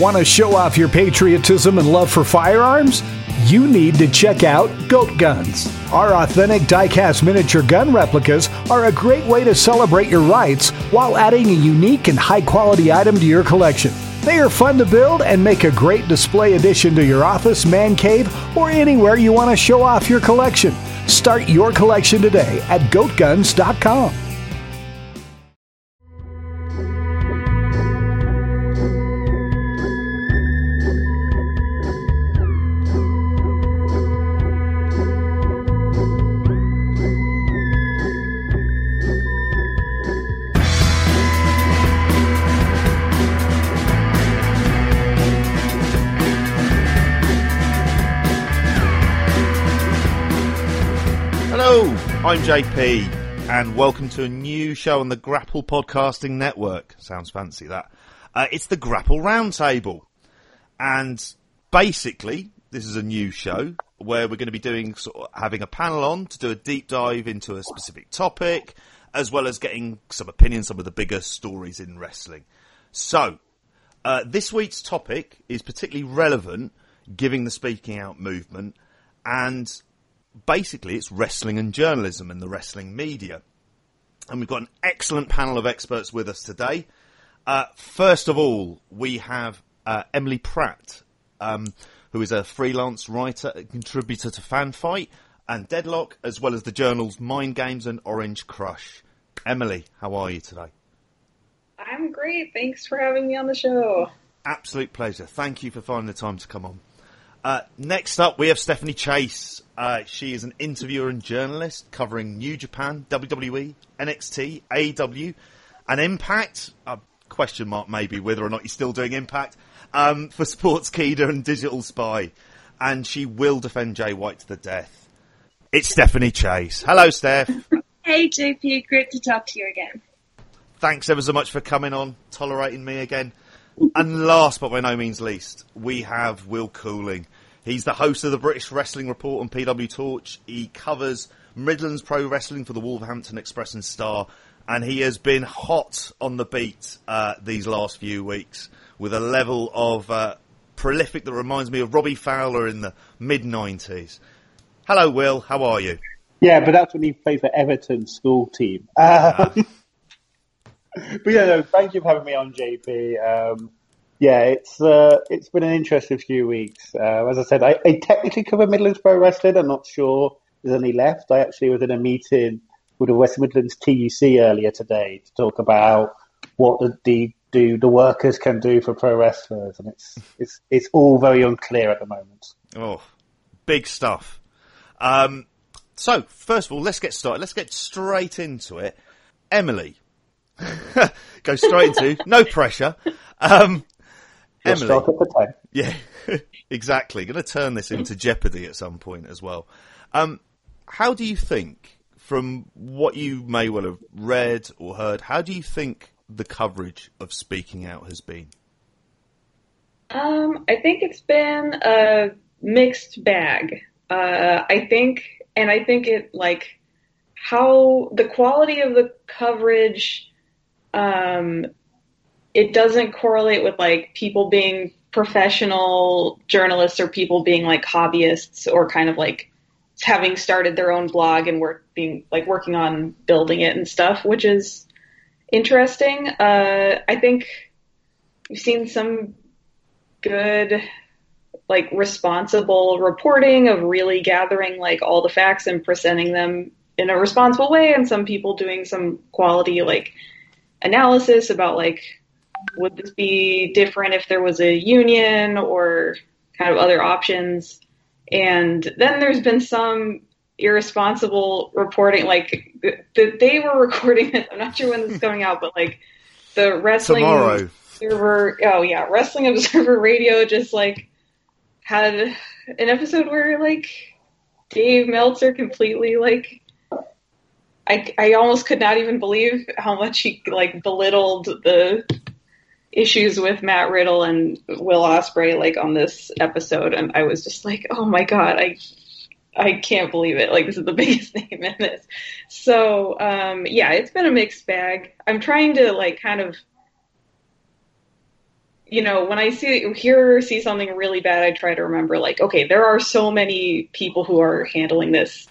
Want to show off your patriotism and love for firearms? You need to check out Goat Guns. Our authentic die-cast miniature gun replicas are a great way to celebrate your rights while adding a unique and high-quality item to your collection. They are fun to build and make a great display addition to your office, man cave, or anywhere you want to show off your collection. Start your collection today at goatguns.com. I'm JP, and welcome to a new show on the Grapple Podcasting Network. Sounds fancy, that. It's the Grapple Roundtable. And basically, this is a new show where we're going to be doing having a panel on to do a deep dive into a specific topic, as well as getting some opinions, some of the bigger stories in wrestling. So, this week's topic is particularly relevant, given the speaking out movement, and basically, it's wrestling and journalism and the wrestling media. And we've got an excellent panel of experts with us today. First of all, we have Emily Pratt, who is a freelance writer and contributor to FanFyte and Deadlock, as well as the journals Mind Games and Orange Crush. Emily, how are you today? I'm great. Thanks for having me on the show. Absolute pleasure. Thank you for finding the time to come on. Next up, we have Stephanie Chase. She is an interviewer and journalist covering New Japan, WWE, NXT, AEW, and Impact. Question mark maybe whether or not you're still doing Impact, for Sports Keeda and Digital Spy. And she will defend Jay White to the death. It's Stephanie Chase. Hello, Steph. Hey, JP. Great to talk to you again. Thanks ever so much for coming on, tolerating me again. And last but by no means least, we have Will Cooling. He's the host of the British Wrestling Report on PW Torch. He covers Midlands Pro Wrestling for the Wolverhampton Express and Star, and he has been hot on the beat these last few weeks with a level of prolific that reminds me of Robbie Fowler in the mid-90s. Hello, Will. How are you? Yeah, but that's when he played for Everton's school team. But yeah, no, thank you for having me on, JP. It's been an interesting few weeks. As I said, I technically cover Midlands Pro Wrestling. I'm not sure there's any left. I actually was in a meeting with the West Midlands TUC earlier today to talk about what the workers can do for pro wrestlers, and it's all very unclear at the moment. Oh, big stuff. So first of all, let's get started. Let's get straight into it, Emily. Go straight into no pressure. Emily, start at the time. Yeah, exactly. Going to turn this into Jeopardy at some point as well. How do you think, from what you may well have read or heard, how do you think the coverage of Speaking Out has been? I think it's been a mixed bag. How the quality of the coverage, it doesn't correlate with like people being professional journalists or people being like hobbyists or kind of like having started their own blog and working on building it and stuff, which is interesting. I think we've seen some good like responsible reporting of really gathering like all the facts and presenting them in a responsible way, and some people doing some quality like analysis about like would this be different if there was a union or kind of other options. And then there's been some irresponsible reporting like they were recording it. I'm not sure when this is going out, but like the Wrestling Observer, Wrestling Observer Radio just like had an episode where like Dave Meltzer completely like I almost could not even believe how much he like belittled the issues with Matt Riddle and Will Ospreay like on this episode, and I was just like, oh my god, I can't believe it. Like, this is the biggest name in this. So it's been a mixed bag. I'm trying to like kind of you know, when I hear or see something really bad, I try to remember, like, okay, there are so many people who are handling this,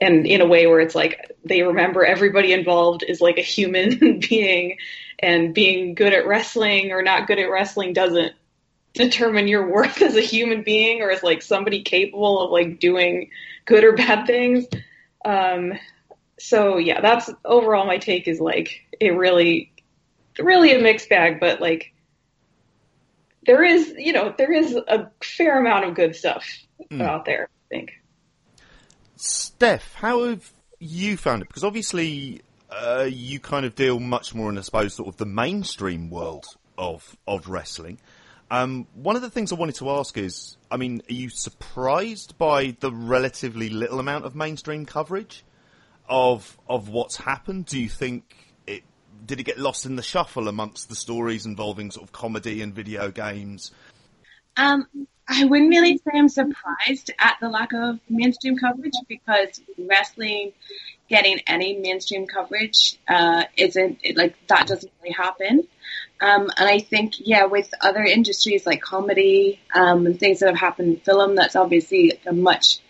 and in a way where it's like they remember everybody involved is like a human being, and being good at wrestling or not good at wrestling doesn't determine your worth as a human being or as like somebody capable of like doing good or bad things. So yeah, that's overall my take is like really a mixed bag, but like there is a fair amount of good stuff out there, I think. Steph, how have you found it? Because obviously you kind of deal much more in, I suppose, sort of the mainstream world of wrestling. One of the things I wanted to ask is, I mean, are you surprised by the relatively little amount of mainstream coverage of what's happened? Do you think did it get lost in the shuffle amongst the stories involving sort of comedy and video games? I wouldn't really say I'm surprised at the lack of mainstream coverage, because wrestling getting any mainstream coverage that doesn't really happen. And I think, yeah, with other industries like comedy and things that have happened in film, that's obviously a much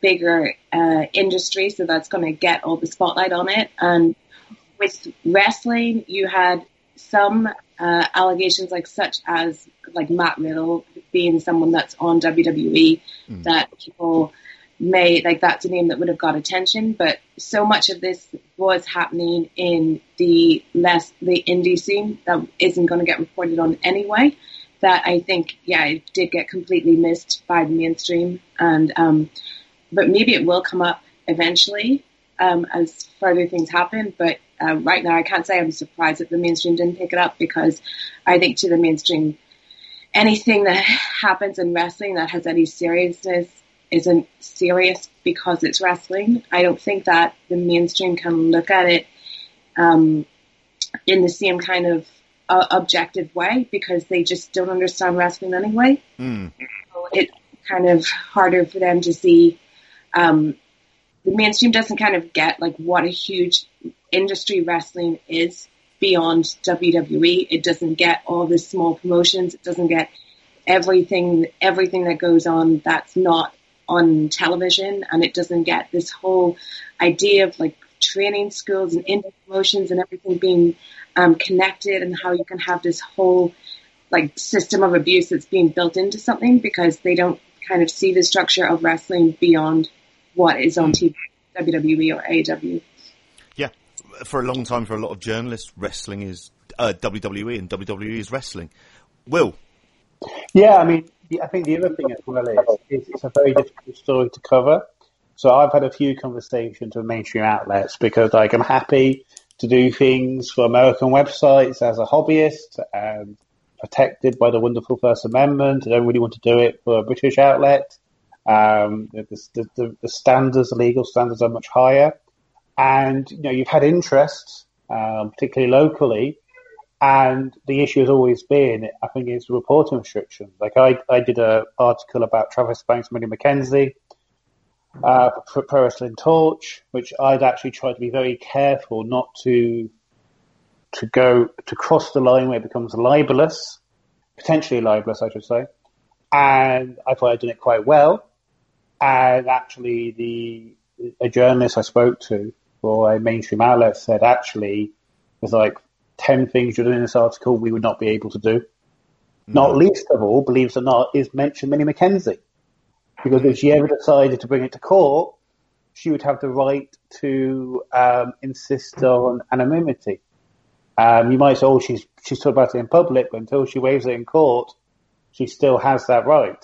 bigger industry, so that's going to get all the spotlight on it. And with wrestling, you had some allegations such as Matt Riddle being someone that's on WWE that people may, like, that's a name that would have got attention, but so much of this was happening in the indie scene that isn't going to get reported on anyway, that I think, yeah, it did get completely missed by the mainstream, and but maybe it will come up eventually as further things happen, but right now I can't say I'm surprised that the mainstream didn't pick it up, because I think to the mainstream, anything that happens in wrestling that has any seriousness isn't serious because it's wrestling. I don't think that the mainstream can look at it in the same kind of objective way, because they just don't understand wrestling anyway. So it's kind of harder for them to see. The mainstream doesn't kind of get like what a huge industry wrestling is beyond WWE. It doesn't get all the small promotions. It doesn't get everything that goes on that's not on television, and it doesn't get this whole idea of like training schools and indie promotions and everything being connected, and how you can have this whole like system of abuse that's being built into something, because they don't kind of see the structure of wrestling beyond what is on TV, WWE or AEW. Yeah, for a long time, for a lot of journalists, wrestling is WWE and WWE is wrestling. Will? Yeah, I mean, I think the other thing as well is it's a very difficult story to cover. So I've had a few conversations with mainstream outlets, because like I'm happy to do things for American websites as a hobbyist and protected by the wonderful First Amendment. I don't really want to do it for a British outlet. The standards, the legal standards, are much higher. And, you know, you've had interest, particularly locally, and the issue has always been, I think, is reporting restrictions. Like I did an article about Travis Banks and Minnie McKenzie for Pro Wrestling Torch, which I'd actually tried to be very careful not to go to cross the line where it becomes libelous, potentially libelous, I should say. And I thought I'd done it quite well. And actually, a journalist I spoke to for a mainstream outlet said, actually, there's like 10 things you're doing in this article we would not be able to do. No. Not least of all, believes it or not, is mention Minnie McKenzie. Because if she ever decided to bring it to court, she would have the right to insist on anonymity. You might say, oh, she's talking about it in public, but until she waives it in court, she still has that right.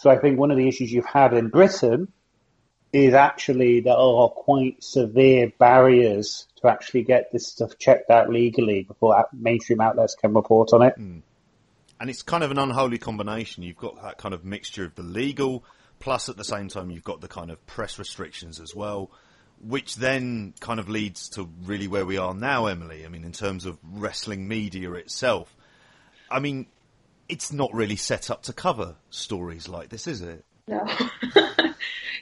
So I think one of the issues you've had in Britain is actually there are quite severe barriers to actually get this stuff checked out legally before mainstream outlets can report on it. And it's kind of an unholy combination. You've got that kind of mixture of the legal, plus at the same time you've got the kind of press restrictions as well, which then kind of leads to really where we are now, Emily. I mean, in terms of wrestling media itself, I mean, it's not really set up to cover stories like this, is it? No.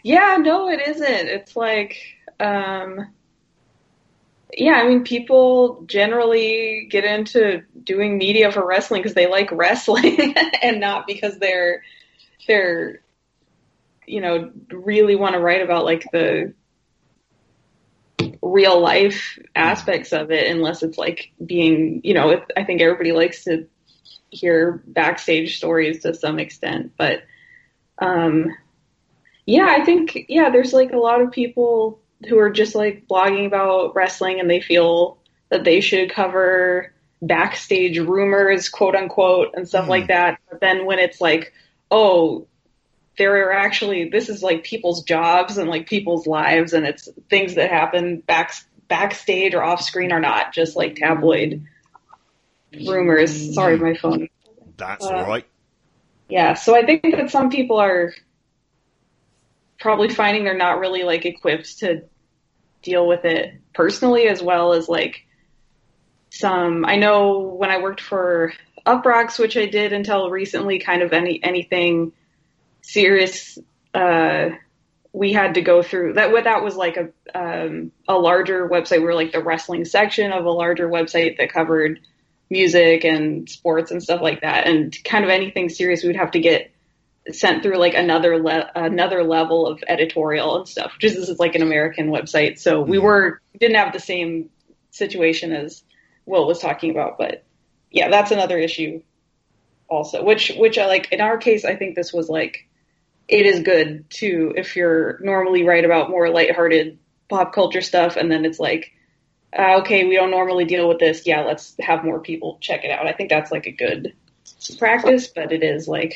Yeah, no, it isn't. It's like, yeah, I mean, people generally get into doing media for wrestling because they like wrestling and not because they're, you know, really want to write about like the real life aspects of it, unless it's like being, you know, I think everybody likes to hear backstage stories to some extent, but yeah, I think, yeah, there's like a lot of people who are just like blogging about wrestling and they feel that they should cover backstage rumors, quote unquote, and stuff like that. But then when it's like, oh, there are actually, this is like people's jobs and like people's lives, and it's things that happen backstage or off screen are not just like tabloid rumors. Sorry, my phone. That's right. Yeah. So I think that some people are probably finding they're not really like equipped to deal with it personally, as well as like some, I know when I worked for Uproxx, which I did until recently, kind of anything serious, we had to go through that. That was like a larger website. We were like the wrestling section of a larger website that covered music and sports and stuff like that. And kind of anything serious, we would have to get sent through like another level of editorial and stuff. Just this is like an American website, so we didn't have the same situation as Will was talking about. But yeah, that's another issue also. Which I like in our case, I think this was like, it is good to, if you're normally write about more lighthearted pop culture stuff, and then it's like, okay, we don't normally deal with this. Yeah, let's have more people check it out. I think that's like a good practice, but it is like.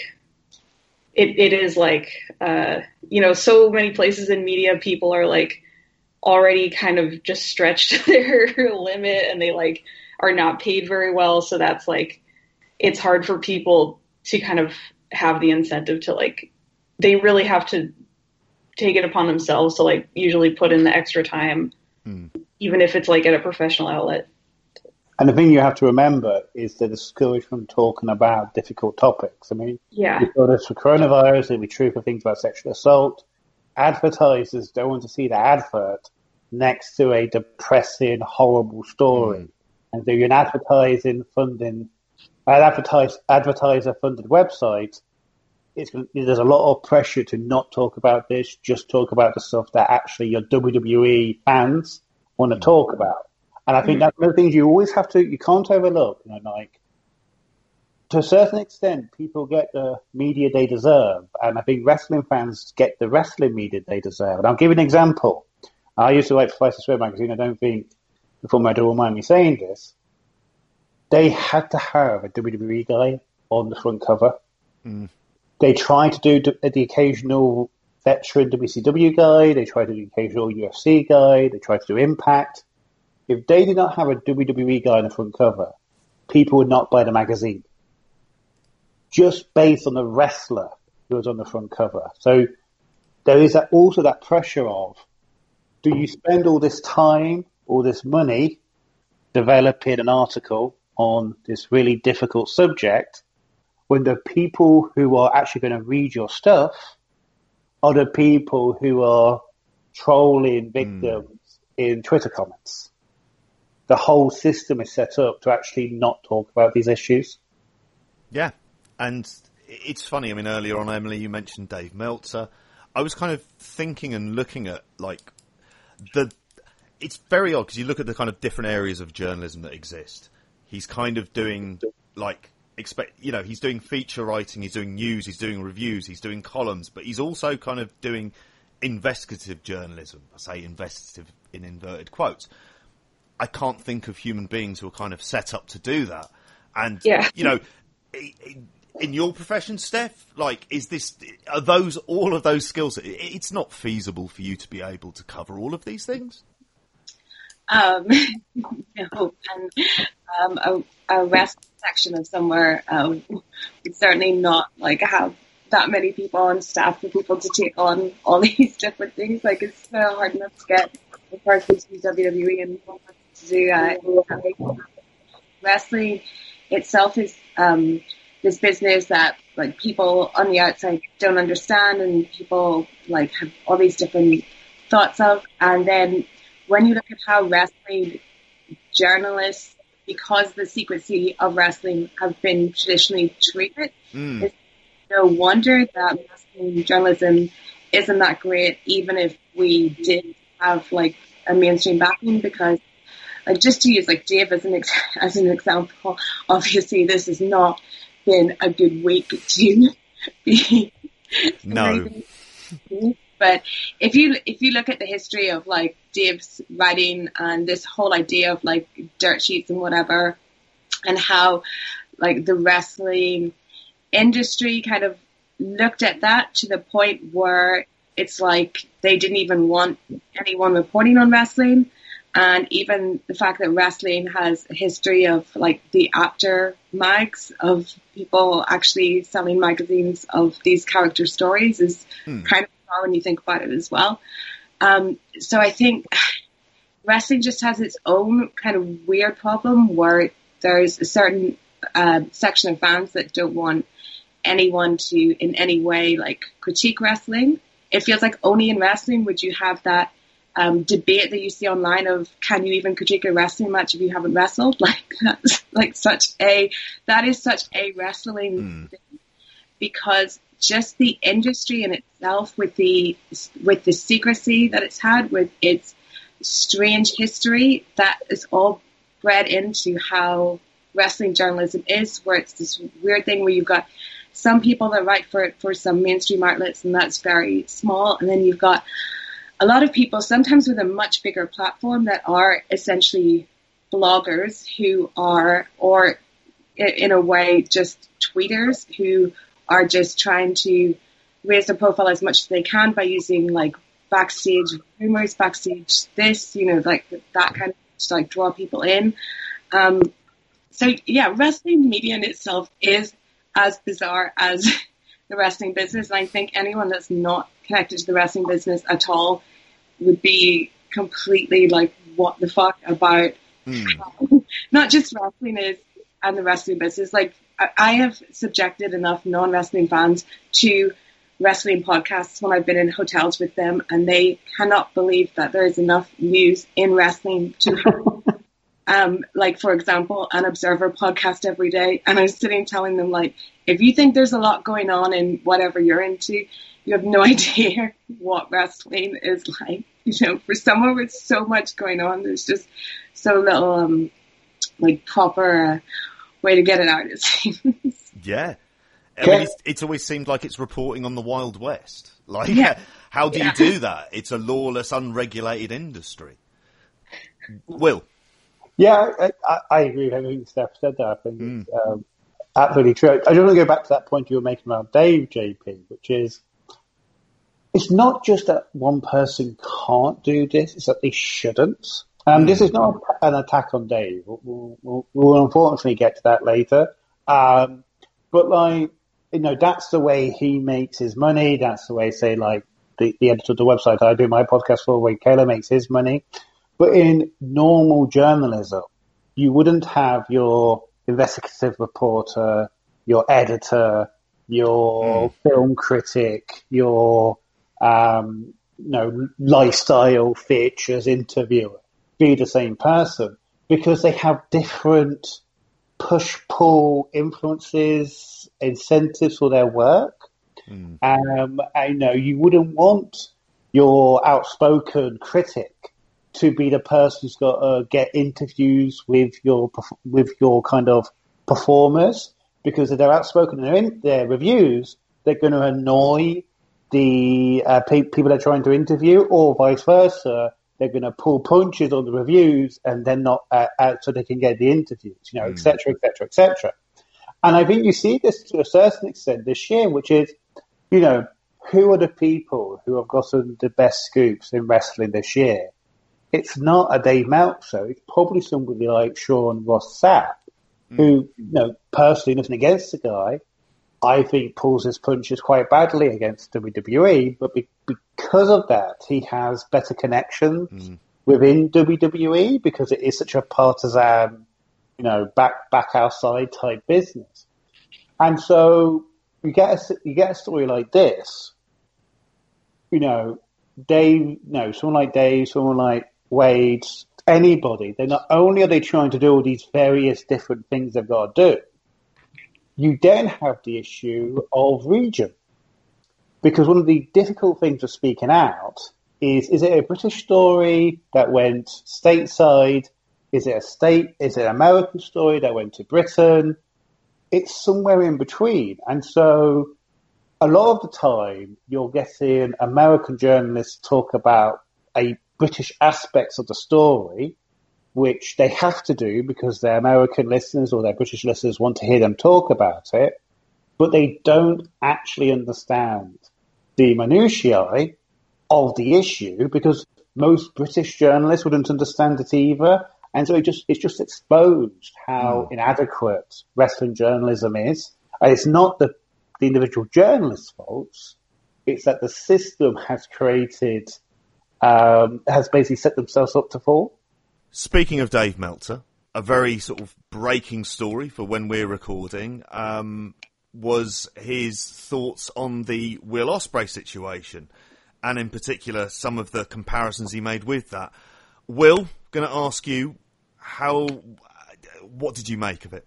It is like, you know, so many places in media, people are like already kind of just stretched to their limit, and they like are not paid very well. So that's like, it's hard for people to kind of have the incentive to like, they really have to take it upon themselves to like usually put in the extra time, even if it's like at a professional outlet. And the thing you have to remember is the discourage from talking about difficult topics. I mean, yeah. We saw this for coronavirus, it'd be true for things about sexual assault. Advertisers don't want to see the advert next to a depressing, horrible story. And so you're an advertiser-funded website, there's a lot of pressure to not talk about this, just talk about the stuff that actually your WWE fans want to talk about. And I think that's one of the things you always have to, you can't overlook, you know, like, to a certain extent, people get the media they deserve. And I think wrestling fans get the wrestling media they deserve. And I'll give you an example. I used to write for Slice of Swear magazine. I don't think, before my dad will mind me saying this, they had to have a WWE guy on the front cover. They tried to do the occasional veteran WCW guy. They tried to do the occasional UFC guy. They tried to do Impact. If they did not have a WWE guy on the front cover, people would not buy the magazine. Just based on the wrestler who was on the front cover. So there is that, also that pressure of, do you spend all this time, all this money, developing an article on this really difficult subject when the people who are actually going to read your stuff are the people who are trolling victims in Twitter comments? The whole system is set up to actually not talk about these issues. Yeah. And it's funny. I mean, earlier on, Emily, you mentioned Dave Meltzer. I was kind of thinking and looking at like it's very odd because you look at the kind of different areas of journalism that exist. He's kind of doing he's doing feature writing. He's doing news. He's doing reviews. He's doing columns, but he's also kind of doing investigative journalism. I say investigative in inverted quotes. I can't think of human beings who are kind of set up to do that. And, you know, in your profession, Steph, like, are those, all of those skills, it's not feasible for you to be able to cover all of these things? No. And a wrestling section of somewhere would certainly not, like, have that many people on staff for people to take on all these different things. Like, it's so hard enough to get the person to WWE and to do wrestling itself is this business that like people on the outside don't understand, and people like have all these different thoughts of. And then when you look at how wrestling journalists, because the secrecy of wrestling have been traditionally treated, it's no wonder that wrestling journalism isn't that great, even if we did have like a mainstream backing. Because just to use like Dave as an example, obviously this has not been a good week to be. No. But if you look at the history of like Dave's writing and this whole idea of like dirt sheets and whatever, and how like the wrestling industry kind of looked at that to the point where it's like they didn't even want anyone reporting on wrestling. And even the fact that wrestling has a history of like the after mags of people actually selling magazines of these character stories is kind of bizarre when you think about it as well. So I think wrestling just has its own kind of weird problem where there's a certain section of fans that don't want anyone to in any way like critique wrestling. It feels like only in wrestling would you have that debate that you see online of can you even critique a wrestling match if you haven't wrestled? Like that's like such a wrestling thing, because just the industry in itself with the secrecy that it's had, with its strange history, that is all bred into how wrestling journalism is, where it's this weird thing where you've got some people that write for some mainstream outlets, and that's very small, and then you've got a lot of people, sometimes with a much bigger platform, that are essentially bloggers who are, or in a way, just tweeters who are just trying to raise their profile as much as they can by using like backstage rumors, backstage this, you know, like that kind of to like draw people in. So yeah, wrestling media in itself is as bizarre as the wrestling business. And I think anyone that's not connected to the wrestling business at all would be completely like, what the fuck about how, not just wrestling is and the wrestling business. Like I have subjected enough non-wrestling fans to wrestling podcasts when I've been in hotels with them, and they cannot believe that there is enough news in wrestling to like, for example, an Observer podcast every day. And I'm sitting telling them, like, if you think there's a lot going on in whatever you're into, you have no idea what wrestling is like. You know, for someone with so much going on, there's just so little, like, proper way to get it out, it seems. Yeah. I mean, it's always seemed like it's reporting on the Wild West. Like, how do you do that? It's a lawless, unregulated industry. Will? Yeah, I agree with everything Steph said there. I think it's absolutely true. I don't want to go back to that point you were making about Dave, JP, which is, it's not just that one person can't do this, it's that they shouldn't. This is not an attack on Dave. We'll unfortunately get to that later. But, like, you know, that's the way he makes his money. That's the way, say, like, the editor of the website I do my podcast for, where Kayla makes his money. But in normal journalism, you wouldn't have your investigative reporter, your editor, your film critic, your lifestyle features interviewer be the same person, because they have different push-pull influences, incentives for their work. I know you wouldn't want your outspoken critic to be the person who's got to get interviews with your kind of performers, because if they're outspoken and they're in their reviews, they're going to annoy the people they're trying to interview, or vice versa. They're going to pull punches on the reviews and then not out so they can get the interviews, you know, etc., etc., etc. And I think you see this to a certain extent this year, which is, you know, who are the people who have gotten the best scoops in wrestling this year? It's not a Dave Meltzer. It's probably somebody like Sean Ross Sapp, who, you know, personally, nothing against the guy, I think pulls his punches quite badly against WWE, but because of that, he has better connections within WWE, because it is such a partisan, you know, back outside type business. And so you get a story like this, you know, Dave, someone like Dave, someone like Wade, anybody. They not only are they trying to do all these various different things they've got to do, you then have the issue of region. Because one of the difficult things of speaking out is it a British story that went stateside? Is it a state? Is it an American story that went to Britain? It's somewhere in between. And so a lot of the time you're getting American journalists talk about a British aspects of the story, which they have to do because their American listeners or their British listeners want to hear them talk about it, but they don't actually understand the minutiae of the issue because most British journalists wouldn't understand it either. And so it's just exposed how inadequate wrestling journalism is. And it's not the individual journalist's faults. It's that the system has created, has basically set themselves up to fall. Speaking of Dave Meltzer, a very sort of breaking story for when we're recording, was his thoughts on the Will Ospreay situation, and in particular some of the comparisons he made with that. Will, going to ask you, what did you make of it?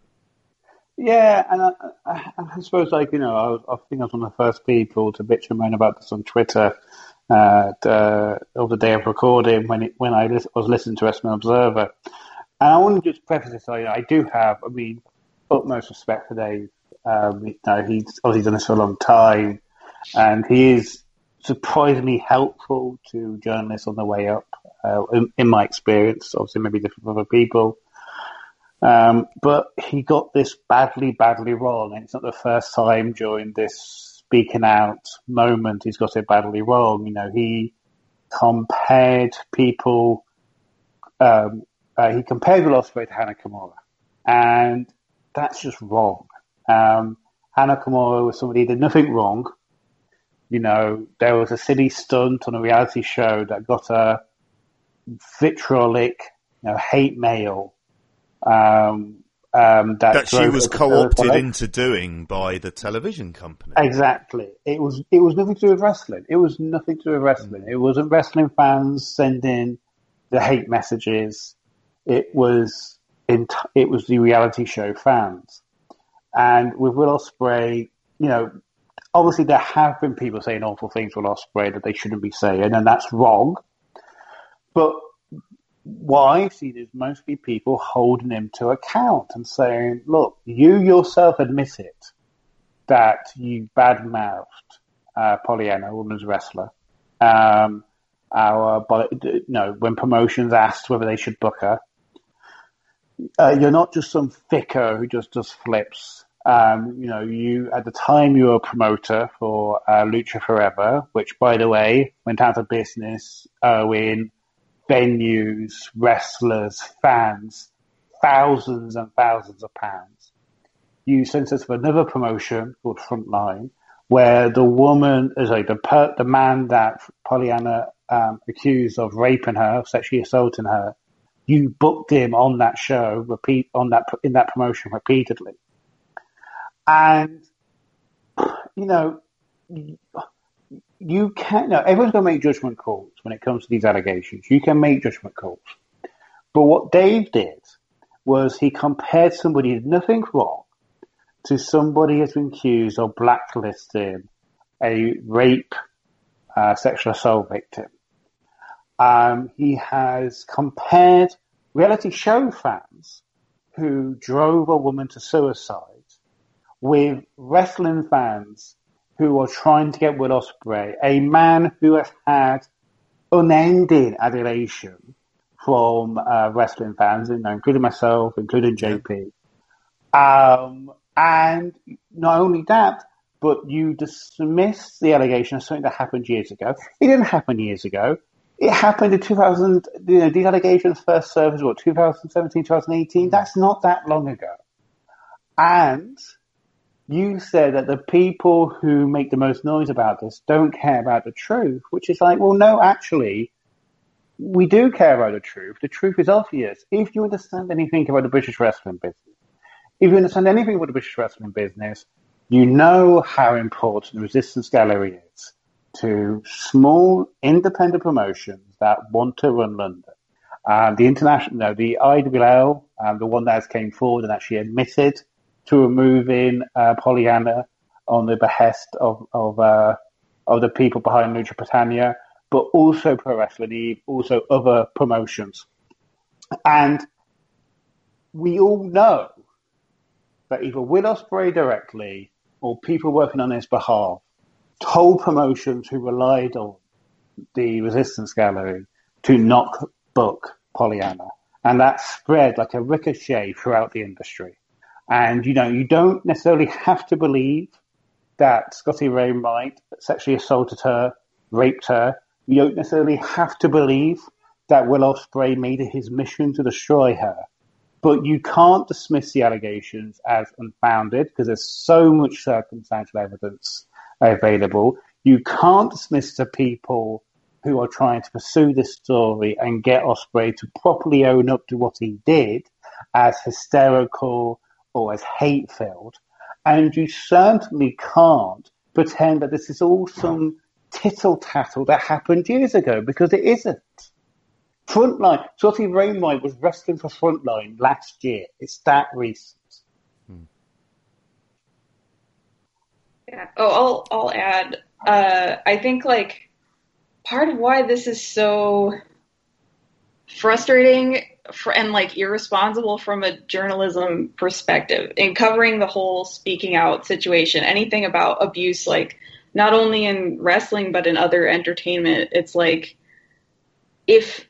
Yeah, and I suppose, I think I was one of the first people to bitch and moan about this on Twitter on the day of recording when I was listening to Wrestling Observer. And I want to just preface this, I do have, utmost respect for Dave. He's obviously done this for a long time, and he is surprisingly helpful to journalists on the way up. In my experience, obviously maybe different from other people. But he got this badly wrong, and it's not the first time during this speaking out moment he's got it badly wrong. He compared people, he compared Will Ospreay to Hana Kimura, and that's just wrong. Hana Kimura was somebody who did nothing wrong. There was a silly stunt on a reality show that got a vitriolic, hate mail that she was co-opted into doing by the television company. Exactly. It was nothing to do with wrestling. It wasn't wrestling fans sending the hate messages. It was the reality show fans. And with Will Ospreay, obviously there have been people saying awful things to Will Ospreay that they shouldn't be saying, and that's wrong. But what I see is mostly people holding him to account and saying, look, you yourself admitted that you badmouthed Pollyanna, a women's wrestler, when promotions asked whether they should book her. You're not just some thicker who just does flips. You at the time you were a promoter for Lucha Forever, which, by the way, went out of business in venues, wrestlers, fans, thousands and thousands of pounds. You sent us for another promotion called Frontline, where the man that Pollyanna accused of raping her, sexually assaulting her, you booked him on that show, in that promotion repeatedly. And, you can't. No, everyone's going to make judgment calls when it comes to these allegations. You can make judgment calls. But what Dave did was he compared somebody who did nothing wrong to somebody who's been accused of blacklisting a rape, sexual assault victim. He has compared reality show fans who drove a woman to suicide with wrestling fans who are trying to get Will Ospreay, a man who has had unending adulation from wrestling fans, including myself, including JP. And not only that, but you dismiss the allegation as something that happened years ago. It didn't happen years ago. It happened in 2000. These allegations first surfaced 2017, 2018. That's not that long ago. And you said that the people who make the most noise about this don't care about the truth, which is like, well, no, actually, we do care about the truth. The truth is obvious. If you understand anything about the British wrestling business, you know how important the Resistance Gallery is to small independent promotions that want to run London. The IWL, the one that has came forward and actually admitted to removing Pollyanna on the behest of the people behind Lucha Britannia, but also Pro Wrestling Eve, also other promotions. And we all know that either Will Ospreay directly or people working on his behalf told promotions who relied on the Resistance Gallery to not book Pollyanna. And that spread like a ricochet throughout the industry. And, you know, you don't necessarily have to believe that Scotty Wainwright sexually assaulted her, raped her. You don't necessarily have to believe that Will Ospreay made it his mission to destroy her. But you can't dismiss the allegations as unfounded because there's so much circumstantial evidence available. You can't dismiss the people who are trying to pursue this story and get Ospreay to properly own up to what he did as hysterical or as hate-filled. And you certainly can't pretend that this is all some tittle-tattle that happened years ago, because it isn't. Frontline, Scotty Wainwright was wrestling for Frontline last year. It's that recent. Yeah. Oh, I'll add. I think, like, part of why this is so frustrating and, like, irresponsible from a journalism perspective in covering the whole speaking out situation, anything about abuse, like, not only in wrestling but in other entertainment, it's like, if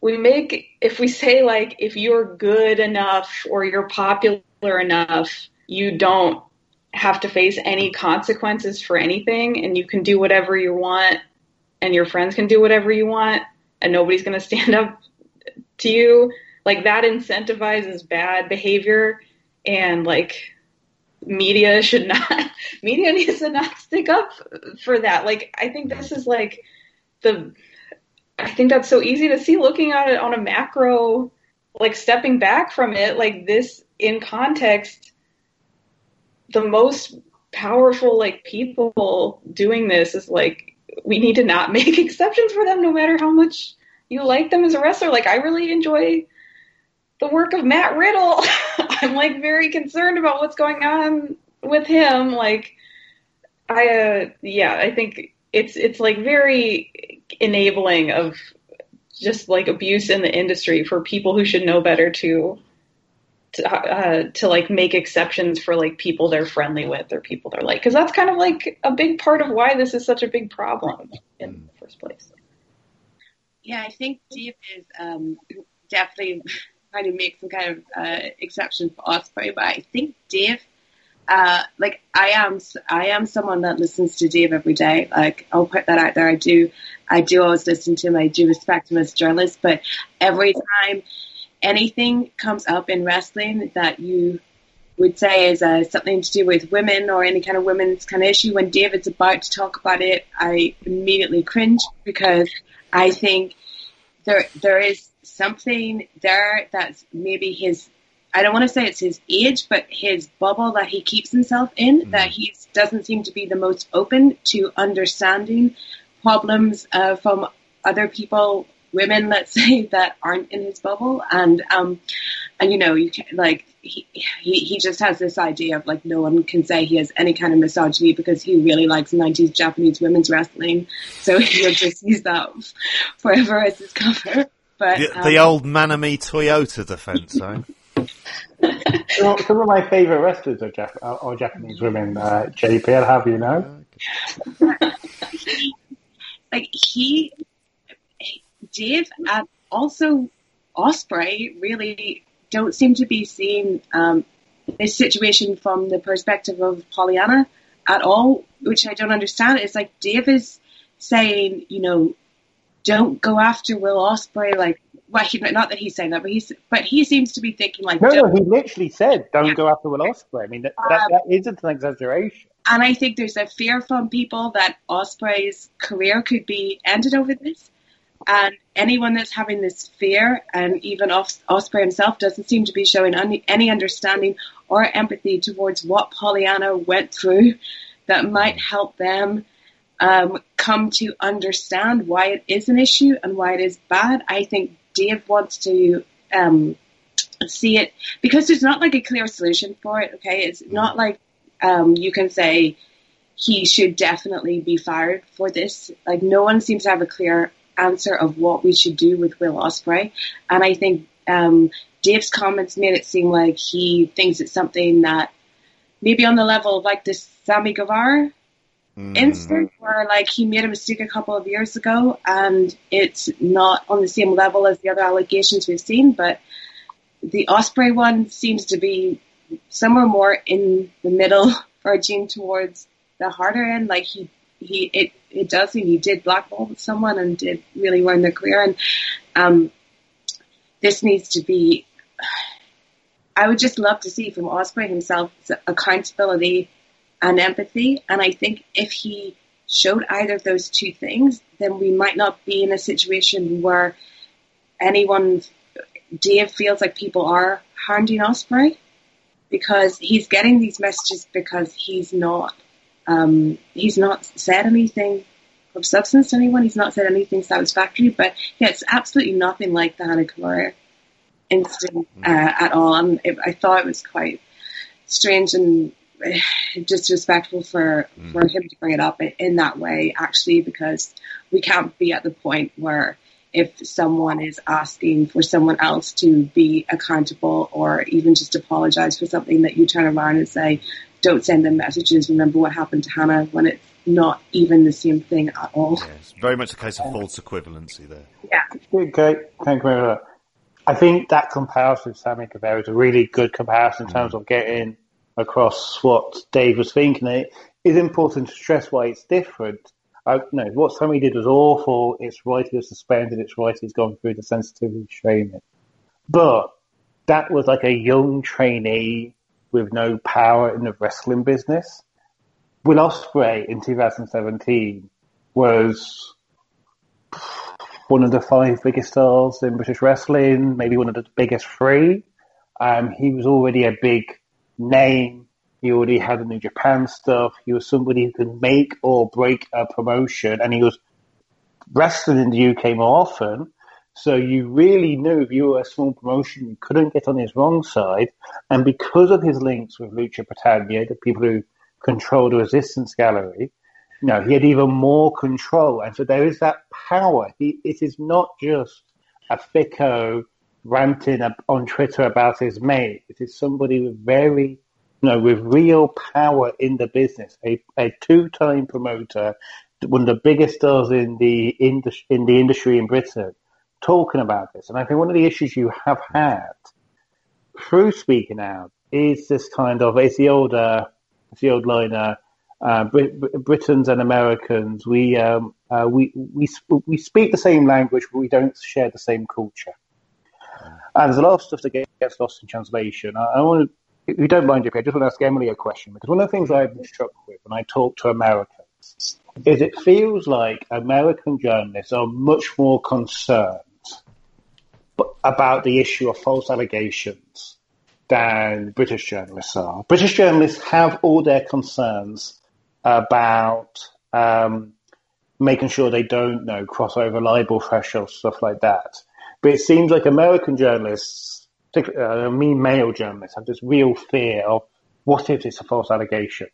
we say, like, if you're good enough or you're popular enough, you don't have to face any consequences for anything, and you can do whatever you want, and your friends can do whatever you want, and nobody's going to stand up to you. Like, that incentivizes bad behavior, and, like, media needs to not stick up for that. Like, I think this is, like, I think that's so easy to see looking at it on a macro, like, stepping back from it, like, this in context, the most powerful, like, people doing this is, like, we need to not make exceptions for them no matter how much you like them as a wrestler. Like, I really enjoy the work of Matt Riddle. I'm, like, very concerned about what's going on with him. Like, I think it's like very enabling of just, like, abuse in the industry for people who should know better to like, make exceptions for, like, people they're friendly with or people they're like, because that's kind of, like, a big part of why this is such a big problem in the first place. Yeah, I think Dave is definitely trying to make some kind of exception for Ospreay, but I think Dave, like, I am someone that listens to Dave every day. Like, I'll put that out there. I do always listen to him. I do respect him as a journalist, but every time anything comes up in wrestling that you would say is something to do with women or any kind of women's kind of issue, when David's about to talk about it, I immediately cringe, because I think there is something there that's maybe his, I don't want to say it's his age, but his bubble that he keeps himself in, that he doesn't seem to be the most open to understanding problems from other people, women, let's say, that aren't in his bubble. And you know, you can, like, he just has this idea of, like, no one can say he has any kind of misogyny because he really likes 90s Japanese women's wrestling, so he'll just use that forever as his cover. But the old Manami Toyota defense, eh? Some of my favorite wrestlers are Japanese women, JP, I'll have you know. Like, Dave and also Ospreay really don't seem to be seeing this situation from the perspective of Pollyanna at all, which I don't understand. It's like Dave is saying, you know, don't go after Will Ospreay. Like, well, not that he's saying that, but he seems to be thinking, like, no, he literally said, don't go after Will Ospreay. I mean, that isn't an exaggeration. And I think there's a fear from people that Ospreay's career could be ended over this. And anyone that's having this fear, and even Ospreay himself, doesn't seem to be showing any understanding or empathy towards what Pollyanna went through that might help them come to understand why it is an issue and why it is bad. I think Dave wants to see it, because there's not like a clear solution for it, okay? It's not like you can say he should definitely be fired for this. Like, no one seems to have a clear answer of what we should do with Will Ospreay. And I think Dave's comments made it seem like he thinks it's something that maybe on the level of like this Sammy Guevara instance, where like he made a mistake a couple of years ago and it's not on the same level as the other allegations we've seen, but the Ospreay one seems to be somewhere more in the middle or gene towards the harder end. Like it does seem he did blackball someone and did really ruin their career, and this needs to be, I would just love to see from Ospreay himself accountability and empathy. And I think if he showed either of those two things, then we might not be in a situation where anyone, Dave, feels like people are hounding Ospreay, because he's getting these messages because he's not said anything of substance to anyone. He's not said anything satisfactory, but yeah, it's absolutely nothing like the Hana Kimura incident at all. And I thought it was quite strange and disrespectful for him to bring it up in that way, actually, because we can't be at the point where if someone is asking for someone else to be accountable or even just apologize for something, that you turn around and say, don't send them messages, remember what happened to Hana, when it's not even the same thing at all. Yeah, it's very much a case of false equivalency there. Yeah. Okay, thank you very much. I think that comparison with Sammy Guevara is a really good comparison in terms of getting across what Dave was thinking. It is important to stress why it's different. What Sammy did was awful. It's right he was suspended. It's right he's gone through the sensitivity training. But that was like a young trainee with no power in the wrestling business. Will Ospreay in 2017 was one of the 5 biggest stars in British wrestling, maybe one of the biggest 3. He was already a big name. He already had the New Japan stuff. He was somebody who could make or break a promotion, and he was wrestling in the UK more often. So you really knew if you were a small promotion, you couldn't get on his wrong side. And because of his links with Lucha Britannia, the people who control the Resistance Gallery, he had even more control. And so there is that power. It is not just a thicko ranting on Twitter about his mate. It is somebody with with real power in the business, a 2-time promoter, one of the biggest stars in the industry in Britain, talking about this. And I think one of the issues you have had through speaking out is this kind of, it's the old liner, Britons and Americans, we speak the same language, but we don't share the same culture. And there's a lot of stuff that gets lost in translation. I want to, if you don't mind, JP, I just want to ask Emily a question, because one of the things I've been struck with when I talk to Americans is it feels like American journalists are much more concerned about the issue of false allegations than British journalists are. British journalists have all their concerns about making sure they don't cross over libel thresholds, stuff like that. But it seems like American journalists, particularly male journalists, have this real fear of what if it's a false allegation.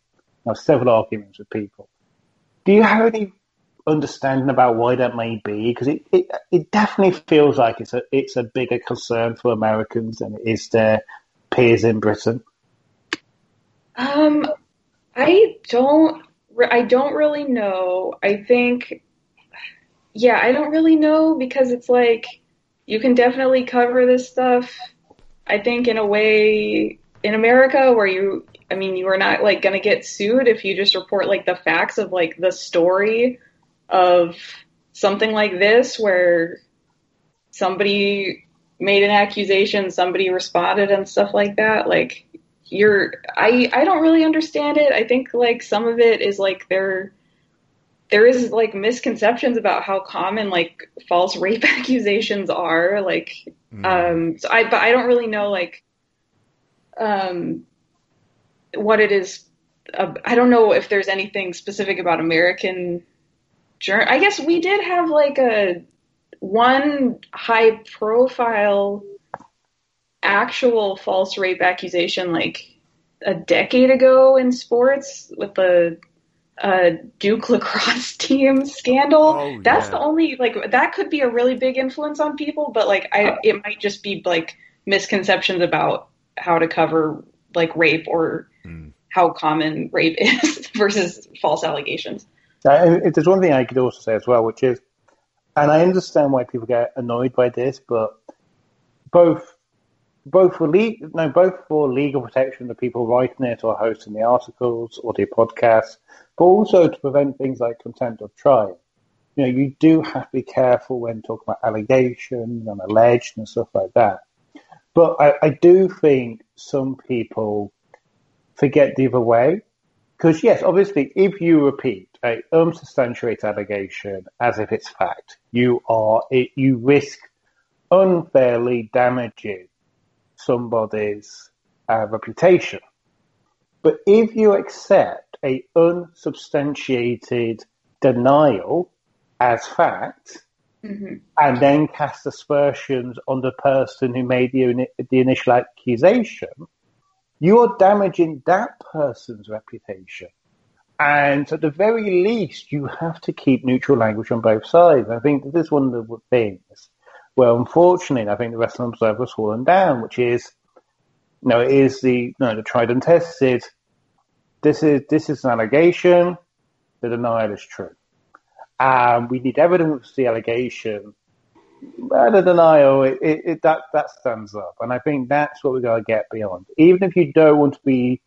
I have several arguments with people. Do you have any understanding about why that may be? Because it definitely feels like it's a bigger concern for Americans than it is their peers in Britain. I don't really know. I think, yeah, I don't really know, because it's like, you can definitely cover this stuff, I think, in a way in America where you are not like going to get sued if you just report like the facts of like the story of something like this, where somebody made an accusation, somebody responded and stuff like that. Like I don't really understand it. I think like some of it is like there is like misconceptions about how common like false rape accusations are. Like, but I don't really know like, what it is. I don't know if there's anything specific about American journal. I guess we did have like one high-profile actual false rape accusation like a decade ago in sports with the Duke lacrosse team scandal. Oh, that's the only, like, that could be a really big influence on people, but like it might just be like misconceptions about how to cover like rape or how common rape is versus false allegations. There's one thing I could also say as well, which is, and I understand why people get annoyed by this, but both for legal protection, the people writing it or hosting the articles or the podcasts, but also to prevent things like contempt of trial. You know, you do have to be careful when talking about allegations and alleged and stuff like that. But I do think some people forget the other way. Because, yes, obviously, if you repeat a unsubstantiated allegation as if it's fact, you risk unfairly damaging somebody's reputation. But if you accept a unsubstantiated denial as fact, and then cast aspersions on the person who made the initial accusation, you are damaging that person's reputation. And at the very least, you have to keep neutral language on both sides. I think this is one of the things where, unfortunately, I think the Wrestling Observer has fallen down, which is, you know, it is the tried and tested. This is an allegation. The denial is true. We need evidence of the allegation. But the denial, that stands up. And I think that's what we've got to get beyond. Even if you don't want to be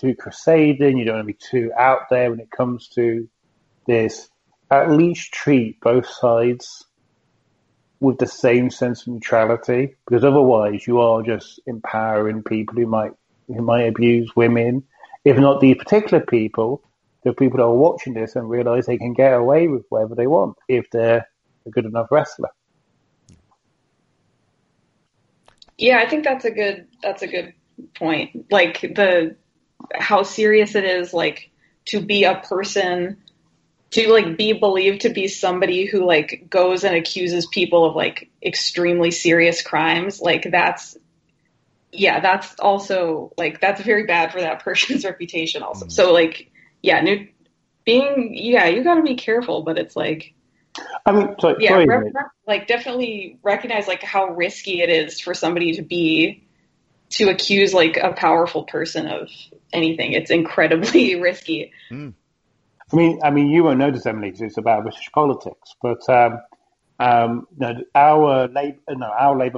too crusading, you don't want to be too out there when it comes to this, at least treat both sides with the same sense of neutrality, because otherwise you are just empowering people who might abuse women. If not these particular people, the people that are watching this and realize they can get away with whatever they want if they're a good enough wrestler. Yeah, I think that's a good point. Like how serious it is, like, to be a person, to like be believed to be somebody who like goes and accuses people of like extremely serious crimes. Like that's also like, that's very bad for that person's reputation also. Mm-hmm. So like, you gotta be careful, but it's like, I mean, definitely recognize like how risky it is for somebody to accuse like a powerful person of anything. It's incredibly risky. Mm. I mean, you won't notice, Emily, because it's about British politics. But our Labour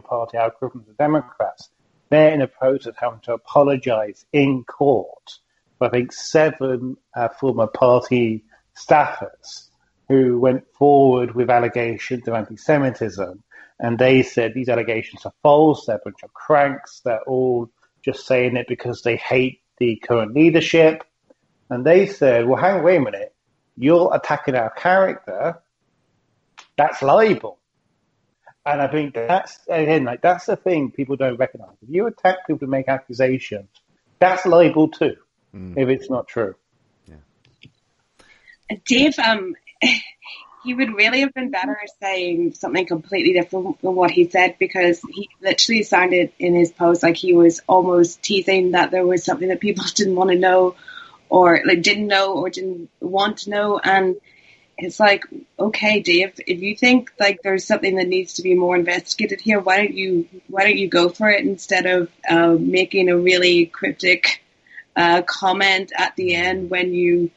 Party, our equivalent of Democrats, they're in the process of having to apologise in court for, I think, 7 former party staffers who went forward with allegations of anti-Semitism, and they said these allegations are false. They're a bunch of cranks. They're all just saying it because they hate the current leadership. And they said, well, hang on, wait a minute, you're attacking our character, that's libel. And I think that's, again, like, that's the thing people don't recognise. If you attack people who make accusations, that's libel too, if it's not true. Yeah. Dave, he would really have been better saying something completely different than what he said, because he literally sounded in his post like he was almost teasing that there was something that people didn't want to know, or like didn't know or didn't want to know. And it's like, okay, Dave, if you think like there's something that needs to be more investigated here, why don't you go for it instead of making a really cryptic comment at the end when you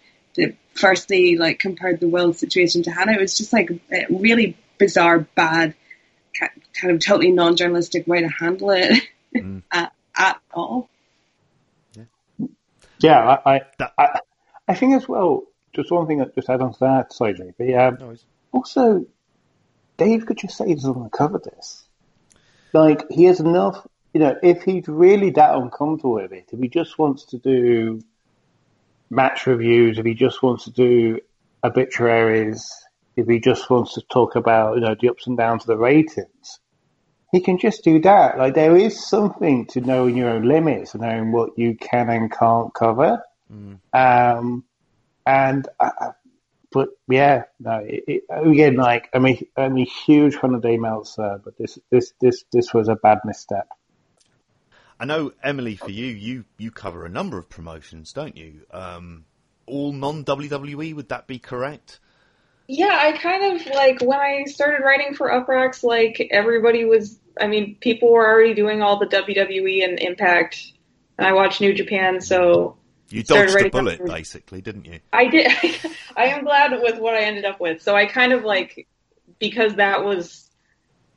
firstly like compared the Will situation to Hana. It was just like a really bizarre, bad, kind of totally non-journalistic way to handle it at all. Yeah, I think as well, just one thing that just add on to that, sorry, JP. Also, Dave could just say he doesn't want to cover this. Like, he has enough, you know, if he's really that uncomfortable with it, if he just wants to do match reviews, if he just wants to do obituaries, if he just wants to talk about, you know, the ups and downs of the ratings, he can just do that. Like, there is something to knowing your own limits and knowing what you can and can't cover. And But yeah, no, again, like I'm a huge fan of Dave Meltzer, but this was a bad misstep. I know, Emily, for you cover a number of promotions, don't you? All non-WWE, would that be correct? Yeah, I kind of, like, when I started writing for Uproxx, like, everybody was, I mean, people were already doing all the WWE and Impact, and I watched New Japan, so... You dodged a bullet, basically, didn't you? I did. I am glad with what I ended up with. So I kind of, like, because that was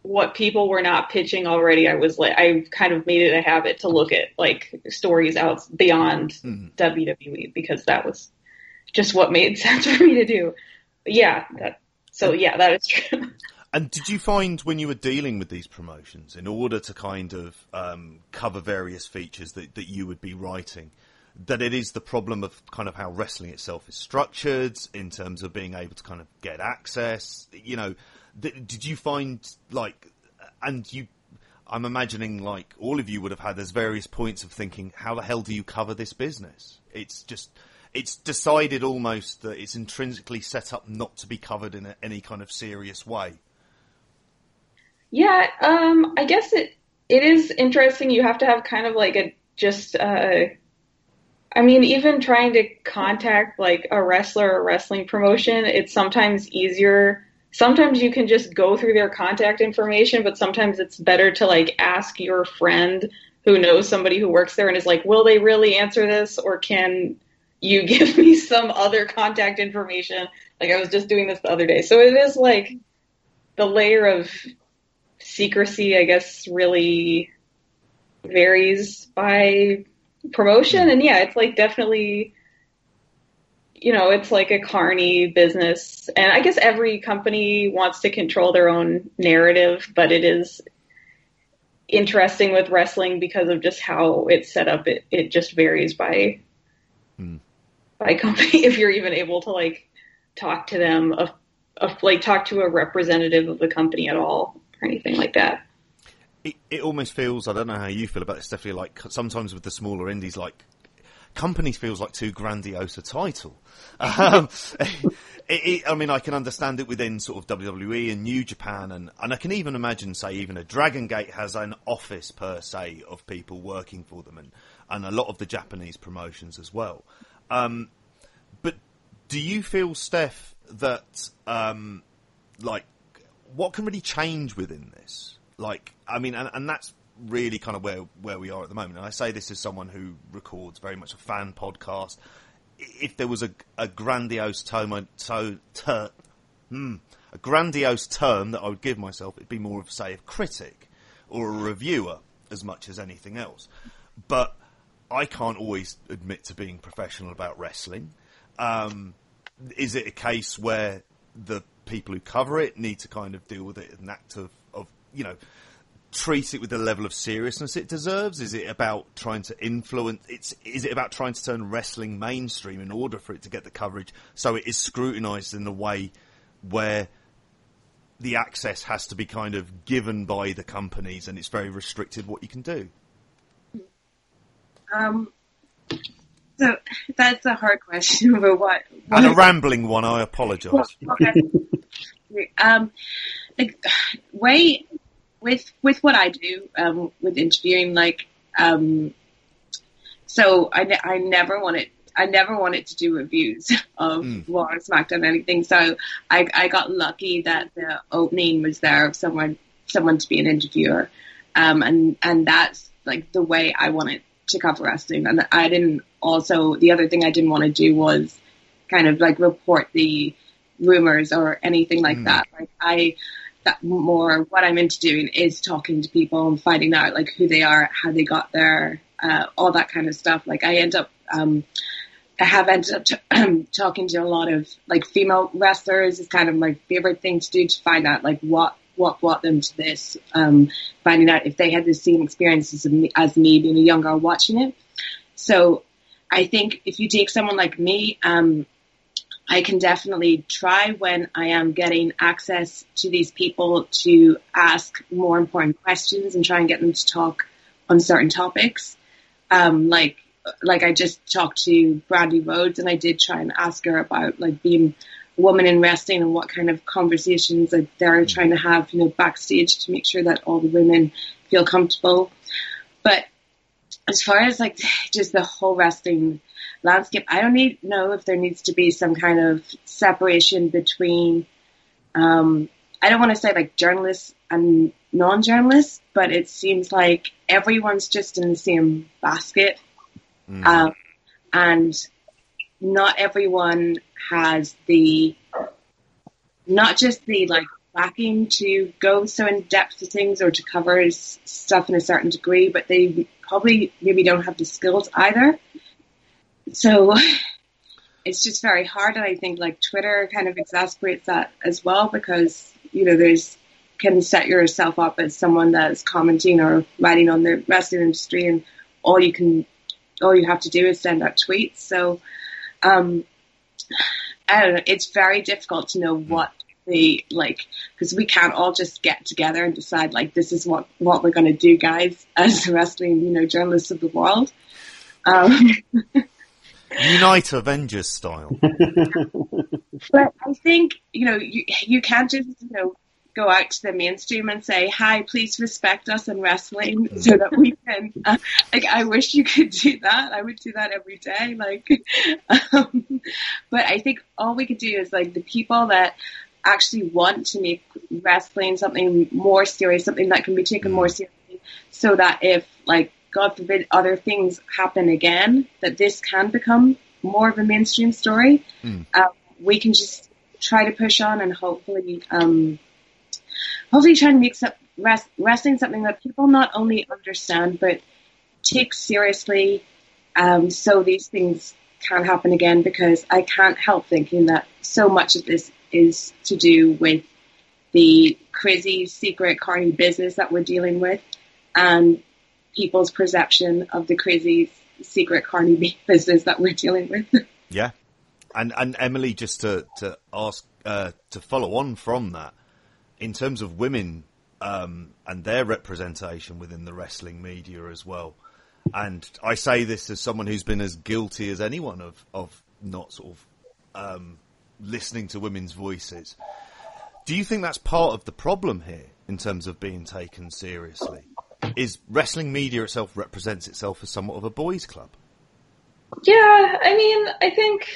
what people were not pitching already, I was like, I kind of made it a habit to look at, like, stories out beyond WWE, because that was just what made sense for me to do. Yeah. That is true. And did you find when you were dealing with these promotions, in order to kind of cover various features that you would be writing, that it is the problem of kind of how wrestling itself is structured in terms of being able to kind of get access? You know, did you find, like, and you, I'm imagining, like, all of you would have had those various points of thinking, how the hell do you cover this business? It's just... It's decided almost that it's intrinsically set up not to be covered in any kind of serious way. Yeah, I guess it is interesting. You have to have kind of like even trying to contact like a wrestler or wrestling promotion, it's sometimes easier. Sometimes you can just go through their contact information, but sometimes it's better to like ask your friend who knows somebody who works there and is like, will they really answer this, or can... you give me some other contact information? Like, I was just doing this the other day. So it is, like, the layer of secrecy, I guess, really varies by promotion. And, yeah, it's, like, definitely, you know, it's like a carny business. And I guess every company wants to control their own narrative, but it is interesting with wrestling because of just how it's set up. It just varies by... by company, if you're even able to like talk to them, like talk to a representative of the company at all or anything like that. It almost feels, I don't know how you feel about this, Stephanie, like sometimes with the smaller indies, like companies feels like too grandiose a title. I mean, I can understand it within sort of WWE and New Japan, and I can even imagine, say, even a Dragon Gate has an office per se of people working for them, and a lot of the Japanese promotions as well. But do you feel, Steph, that, like, what can really change within this? Like, I mean, and that's really kind of where we are at the moment. And I say this as someone who records very much a fan podcast. If there was a grandiose term that I would give myself, it'd be more of, say, a critic or a reviewer as much as anything else. But... I can't always admit to being professional about wrestling. Is it a case where the people who cover it need to kind of deal with it in an act of, you know, treat it with the level of seriousness it deserves? Is it about trying to influence? Is it about trying to turn wrestling mainstream in order for it to get the coverage so it is scrutinised in the way where the access has to be kind of given by the companies and it's very restricted what you can do? So that's a hard question, but what and a rambling one, I apologise. Like, way with what I do with interviewing, like, so I never wanted to do reviews of Raw and SmackDown or anything. So I got lucky that the opening was there of someone to be an interviewer, and that's like the way I want it to cover wrestling. And the other thing I didn't want to do was kind of like report the rumors or anything like that. Like what I'm into doing is talking to people and finding out like who they are, how they got there, all that kind of stuff. Like I have ended up talking to a lot of like female wrestlers. It's kind of my favorite thing to do, to find out like what brought them to this, finding out if they had the same experiences as me being a young girl watching it. So I think if you take someone like me, I can definitely try, when I am getting access to these people, to ask more important questions and try and get them to talk on certain topics. Like, like, I just talked to Bradley Rhodes, and I did try and ask her about, like, being a woman in wrestling and what kind of conversations that they're trying to have, you know, backstage to make sure that all the women feel comfortable. But as far as, like, just the whole wrestling landscape, I don't know if there needs to be some kind of separation between, I don't want to say, like, journalists and non-journalists, but it seems like everyone's just in the same basket. And not everyone has not just the like backing to go so in depth to things or to cover stuff in a certain degree, but they probably maybe don't have the skills either. So it's just very hard. And I think like Twitter kind of exasperates that as well, because, you know, can set yourself up as someone that's commenting or writing on the wrestling industry, and all you have to do is send out tweets. So, I don't know. It's very difficult to know what because we can't all just get together and decide, like, this is what we're going to do, guys, as wrestling, you know, journalists of the world. Unite Avengers style. But I think, you know, you can't just, you know, go out to the mainstream and say, hi, please respect us in wrestling so that we can, I wish you could do that. I would do that every day. But I think all we could do is like the people that actually want to make wrestling something more serious, something that can be taken more seriously, so that if, like, God forbid, other things happen again, that this can become more of a mainstream story. We can just try to push on and hopefully try to make wrestling something that people not only understand, but take seriously, so these things can't happen again, because I can't help thinking that so much of this is to do with the crazy, secret, carny business that we're dealing with, and people's perception of the crazy, secret, carny business that we're dealing with. Yeah. And Emily, just to ask, to follow on from that, in terms of women and their representation within the wrestling media as well, and I say this as someone who's been as guilty as anyone of not sort of listening to women's voices, do you think that's part of the problem here in terms of being taken seriously? Is wrestling media itself represents itself as somewhat of a boys' club? Yeah, I mean, I think...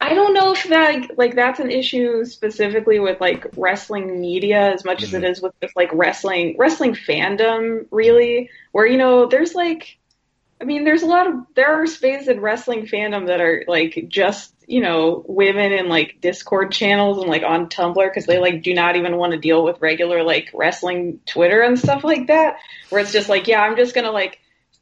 I don't know if that, like, that's an issue specifically with, like, wrestling media as much as it is with just, like, wrestling fandom, really, where, you know, there's, like, I mean, there are spaces in wrestling fandom that are, like, just, you know, women in, like, Discord channels and, like, on Tumblr, because they, like, do not even want to deal with regular, like, wrestling Twitter and stuff like that, where it's just, like, yeah, I'm just going to, like,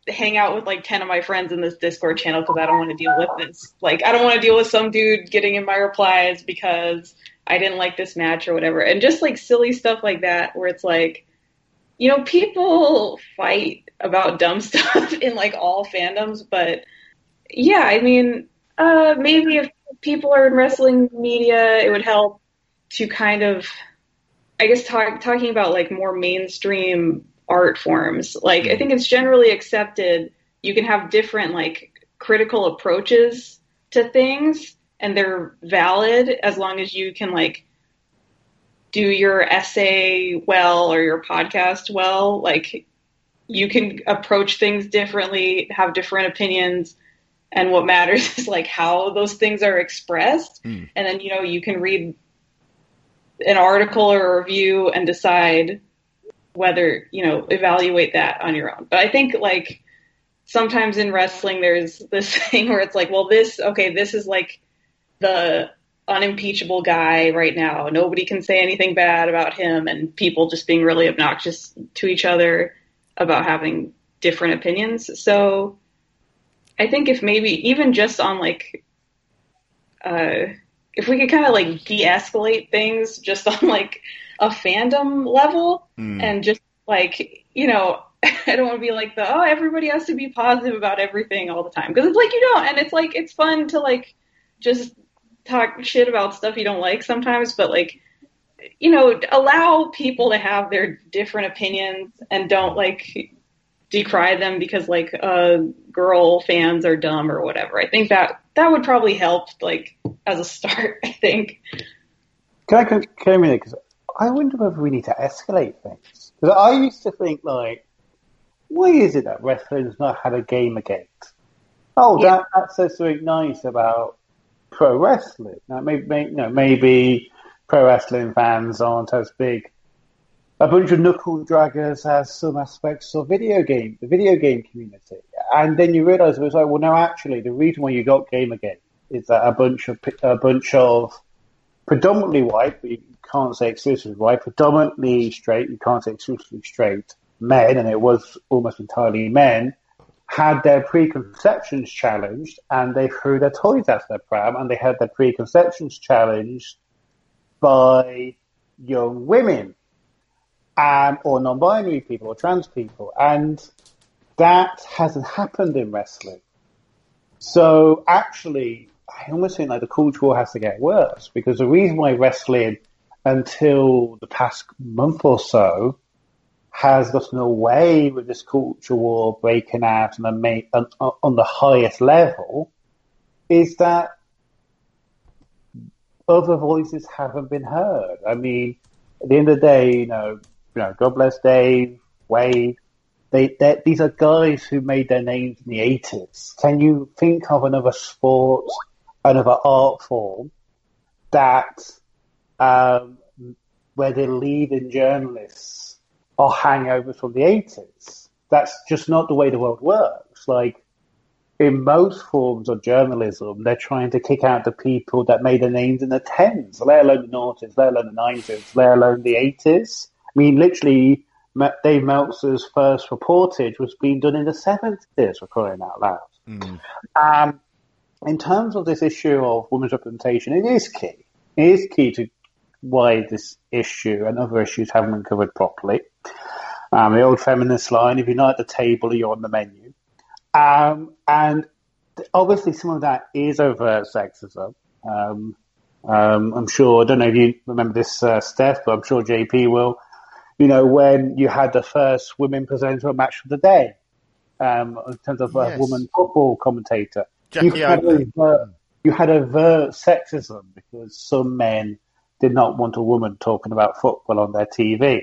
hang out with like 10 of my friends in this Discord channel because I don't want to deal with this. Like, I don't want to deal with some dude getting in my replies because I didn't like this match or whatever. And just like silly stuff like that, where it's like, you know, people fight about dumb stuff in like all fandoms. But yeah, I mean, maybe if people are in wrestling media, it would help to kind of, I guess, talking about like more mainstream art forms. Like, I think it's generally accepted you can have different like critical approaches to things, and they're valid as long as you can like do your essay well or your podcast well. Like, you can approach things differently, have different opinions, and what matters is like how those things are expressed. And then, you know, you can read an article or a review and decide whether, you know, evaluate that on your own. But I think like sometimes in wrestling there's this thing where it's like, well, this is like the unimpeachable guy right now, nobody can say anything bad about him, and people just being really obnoxious to each other about having different opinions. So I think if maybe even just on like if we could kind of like de-escalate things just on like a fandom level, and just like, you know, I don't want to be like everybody has to be positive about everything all the time, because it's like you don't, and it's like it's fun to like just talk shit about stuff you don't like sometimes, but like, you know, allow people to have their different opinions and don't like decry them because like girl fans are dumb or whatever. I think that would probably help, like, as a start, I think. Can I mean it? Because I wonder whether we need to escalate things. Because I used to think, like, why is it that wrestling's not had a game against? Oh, yeah. That says something nice about pro wrestling. Now, maybe pro wrestling fans aren't as big. A bunch of knuckle draggers has some aspects of the video game community. And then you realise it was like, well, no, actually, the reason why you got game again is that a bunch of predominantly white, but you can't say exclusively white, predominantly straight, you can't say exclusively straight men, and it was almost entirely men, had their preconceptions challenged, and they threw their toys out of their pram, and they had their preconceptions challenged by young women, or non-binary people, or trans people, and that hasn't happened in wrestling. So actually, I almost think like the culture war has to get worse, because the reason why wrestling, until the past month or so, has gotten away with this culture war breaking out on the highest level is that other voices haven't been heard. I mean, at the end of the day, you know, God bless Dave, Wade, these are guys who made their names in the 80s. Can you think of another sport, another art form that where the leading journalists are hangovers from the 80s? That's just not the way the world works. Like, in most forms of journalism, they're trying to kick out the people that made their names in the 10s, let alone the 90s, let alone the 90s, let alone the 80s. I mean, literally, Dave Meltzer's first reportage was being done in the 70s, for crying out loud. Mm. In terms of this issue of women's representation, it is key. It is key to why this issue and other issues haven't been covered properly. The old feminist line, if you're not at the table, you're on the menu. And obviously some of that is overt sexism. I'm sure, I don't know if you remember this, Steph, but I'm sure JP will. You know, when you had the first women presenter of Match of the Day, in terms of a woman football commentator, you had overt sexism because some men did not want a woman talking about football on their TV.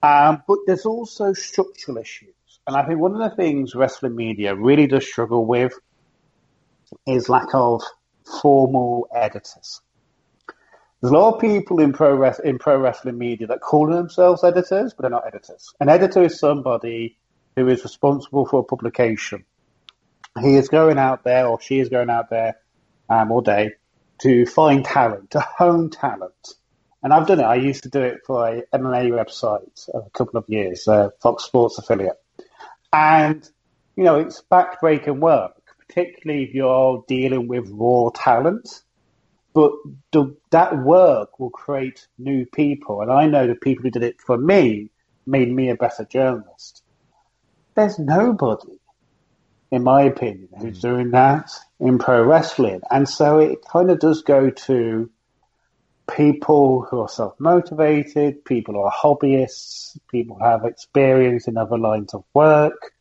But there's also structural issues. And I think one of the things wrestling media really does struggle with is lack of formal editors. There's a lot of people in pro wrestling media that call themselves editors, but they're not editors. An editor is somebody who is responsible for a publication. He is going out there, or she is going out there all day to find talent, to hone talent. And I've done it. I used to do it for an MMA website a couple of years, Fox Sports affiliate. And, you know, it's backbreaking work, particularly if you're dealing with raw talent. But that work will create new people. And I know the people who did it for me made me a better journalist. There's nobody, in my opinion, who's doing that in pro wrestling. And so it kind of does go to people who are self-motivated, people who are hobbyists, people who have experience in other lines of work,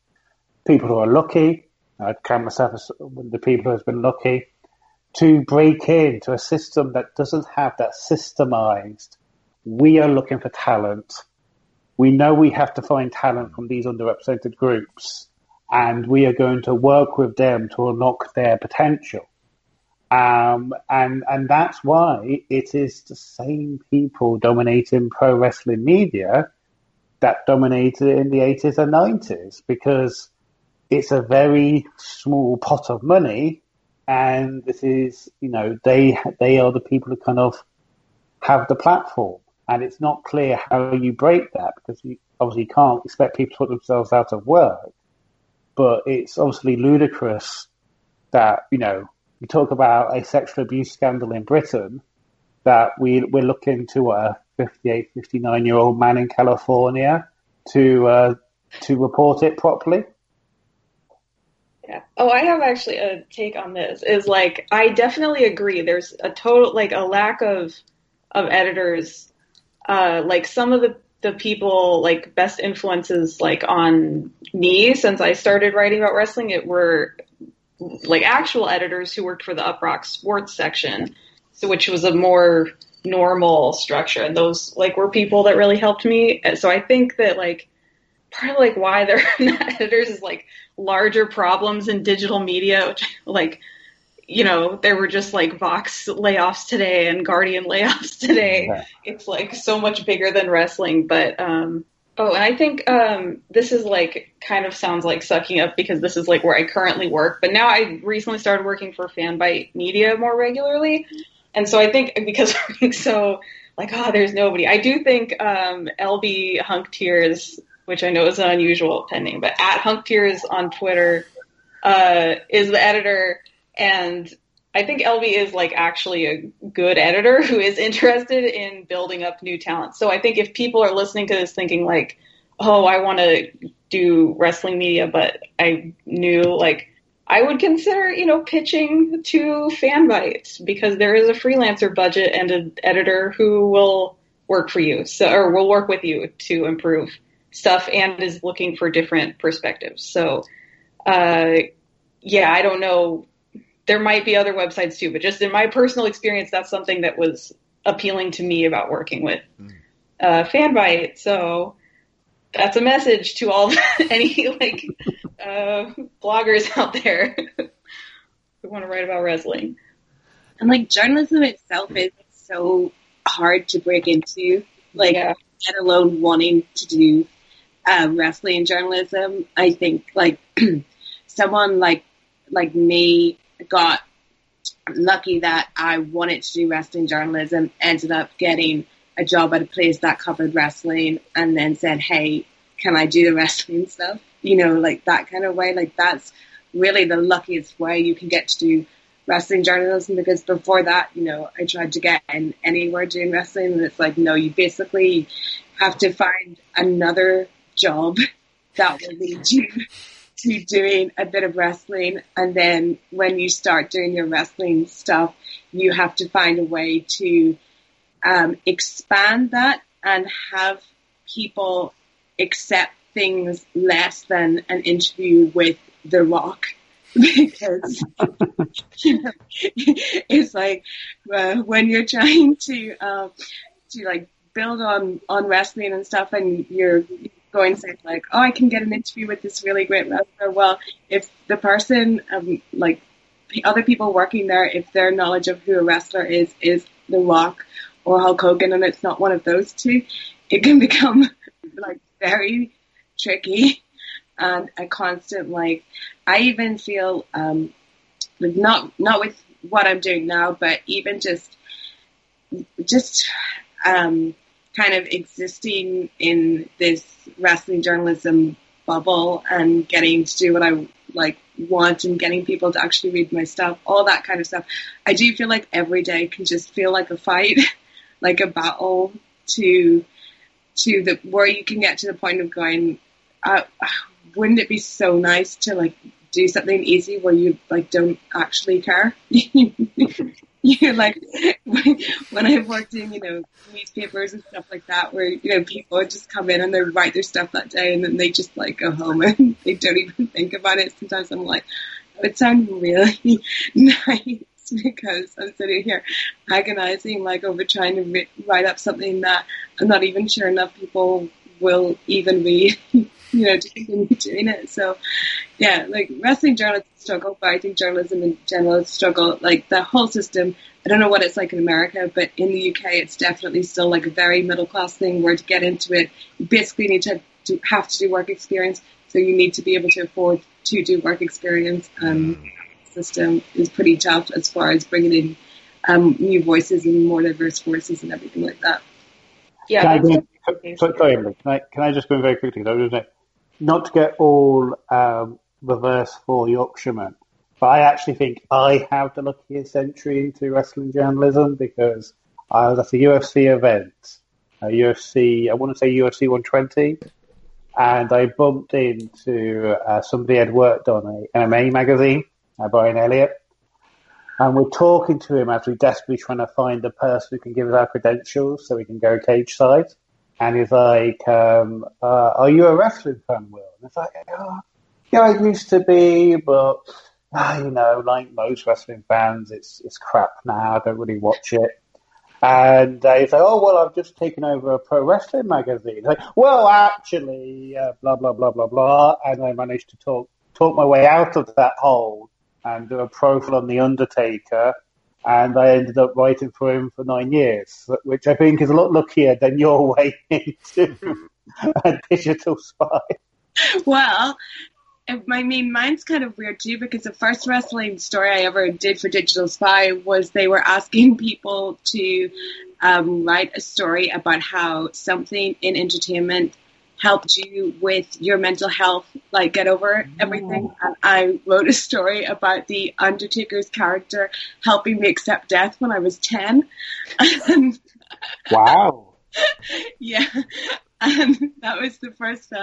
people who are lucky. I count myself as one of the people who has been lucky to break into a system that doesn't have that systemized, we are looking for talent. We know we have to find talent from these underrepresented groups, and we are going to work with them to unlock their potential. And that's why it is the same people dominating pro wrestling media that dominated it in the 80s and 90s, because it's a very small pot of money. And this is, you know, they are the people who kind of have the platform. And it's not clear how you break that, because you obviously can't expect people to put themselves out of work. But it's obviously ludicrous that, you know, you talk about a sexual abuse scandal in Britain, that we're looking to a 58, 59-year-old man in California to report it properly. Yeah. Oh, I have actually a take on this. Is like, I definitely agree. There's a total, like, a lack of editors. Like, some of the the people, like, best influences, like, on me since I started writing about wrestling, it were, like, actual editors who worked for the Uproxx sports section, so which was a more normal structure. And those, like, were people that really helped me. And so I think that, like, part of, like, why there are not editors is, like, larger problems in digital media, which, like, you know, there were just, like, Vox layoffs today and Guardian layoffs today. Yeah. It's, like, so much bigger than wrestling. But, oh, and I think this is, like, kind of sounds like sucking up because this is, like, where I currently work. But now I recently started working for FanFyte Media more regularly. And so I think because we're being so, like, oh, there's nobody. I do think LB Hunk Tears, which I know is an unusual pen name, but at Hunk Tears on Twitter is the editor. And I think LB is, like, actually a good editor who is interested in building up new talent. So I think if people are listening to this thinking, like, oh, I want to do wrestling media, but I knew, like, I would consider, you know, pitching to FanFyte because there is a freelancer budget and an editor who will work for you, so, or will work with you to improve stuff and is looking for different perspectives. So, yeah, I don't know. There might be other websites too, but just in my personal experience, that's something that was appealing to me about working with FanFyte. So that's a message to all any like bloggers out there who want to write about wrestling. And like journalism itself is so hard to break into, like let alone wanting to do wrestling journalism. I think like someone like me got lucky that I wanted to do wrestling journalism, ended up getting a job at a place that covered wrestling and then said, hey, can I do the wrestling stuff? You know, like that kind of way. Like that's really the luckiest way you can get to do wrestling journalism, because before that, you know, I tried to get in anywhere doing wrestling and it's like, no, you basically have to find another job that will lead you to doing a bit of wrestling, and then when you start doing your wrestling stuff, you have to find a way to expand that and have people accept things less than an interview with The Rock, because you know, it's like when you're trying to like build on wrestling and stuff, and you're going to say, like, oh, I can get an interview with this really great wrestler. Well, if the person, like, the other people working there, if their knowledge of who a wrestler is The Rock or Hulk Hogan, and it's not one of those two, it can become, like, very tricky and a constant, like, I even feel, like, not with what I'm doing now, but even just kind of existing in this wrestling journalism bubble and getting to do what I like want and getting people to actually read my stuff, all that kind of stuff. I do feel like every day can just feel like a fight, like a battle to the where you can get to the point of going, wouldn't it be so nice to like do something easy where you like don't actually care? You're like, when I've worked in, you know, newspapers and stuff like that, where, you know, people just come in and they write their stuff that day and then they just, like, go home and they don't even think about it. Sometimes I'm like, it would sound really nice because I'm sitting here agonizing, like, over trying to write up something that I'm not even sure enough people will even read, you know, to continue doing it. So, yeah, like, wrestling journalists struggle, but I think journalism in general struggle, like the whole system. I don't know what it's like in America, but in the UK it's definitely still like a very middle class thing where to get into it you basically need to have to do work experience, so you need to be able to afford to do work experience. The system is pretty tough as far as bringing in new voices and more diverse voices and everything like that. Yeah. Can I just go in very quickly though, not to get all reverse for Yorkshireman, but I actually think I have the luckiest entry into wrestling journalism because I was at a UFC event, I want to say UFC 120, and I bumped into somebody I'd worked on an MMA magazine, Brian Elliott, and we're talking to him as we're desperately trying to find the person who can give us our credentials so we can go cage side. and he's like, are you a wrestling fan, Will? And it's like, oh, yeah, I used to be, but, you know, like most wrestling fans, it's crap now. I don't really watch it. And he's like, oh, well, I've just taken over a pro wrestling magazine. He's like, well, actually, blah, blah, blah, blah, blah. And I managed to talk my way out of that hole and do a profile on The Undertaker. And I ended up writing for him for 9 years, which I think is a lot luckier than your way into a Digital Spy. Well, I mean, mine's kind of weird too, because the first wrestling story I ever did for Digital Spy was they were asking people to write a story about how something in entertainment helped you with your mental health, like get over everything. And I wrote a story about the Undertaker's character helping me accept death when I was 10. Wow. Yeah. And that was the first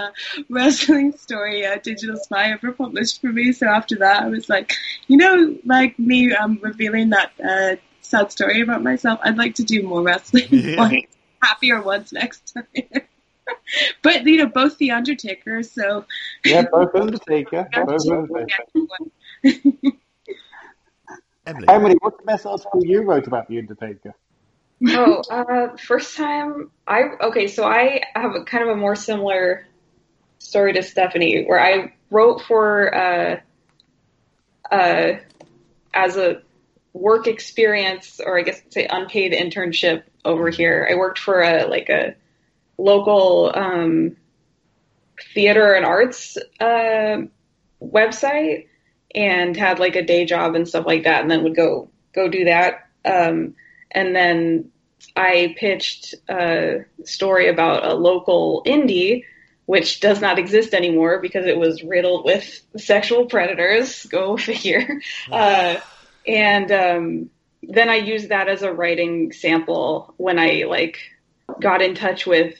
wrestling story Digital Spy ever published for me. So after that, I was like, you know, like me revealing that sad story about myself, I'd like to do more wrestling, like, happier ones next time. But, you know, both The Undertaker, so... Yeah, both Undertaker. Emily, what's the best article you wrote about The Undertaker? Oh, first time... So I have a, kind of a more similar story to Stephanie, where I wrote for... as a work experience, or I guess I'd say unpaid internship over here, I worked for a local theater and arts website, and had like a day job and stuff like that, and then would go do that. And then I pitched a story about a local indie, which does not exist anymore because it was riddled with sexual predators. Go figure. And then I used that as a writing sample when I got in touch with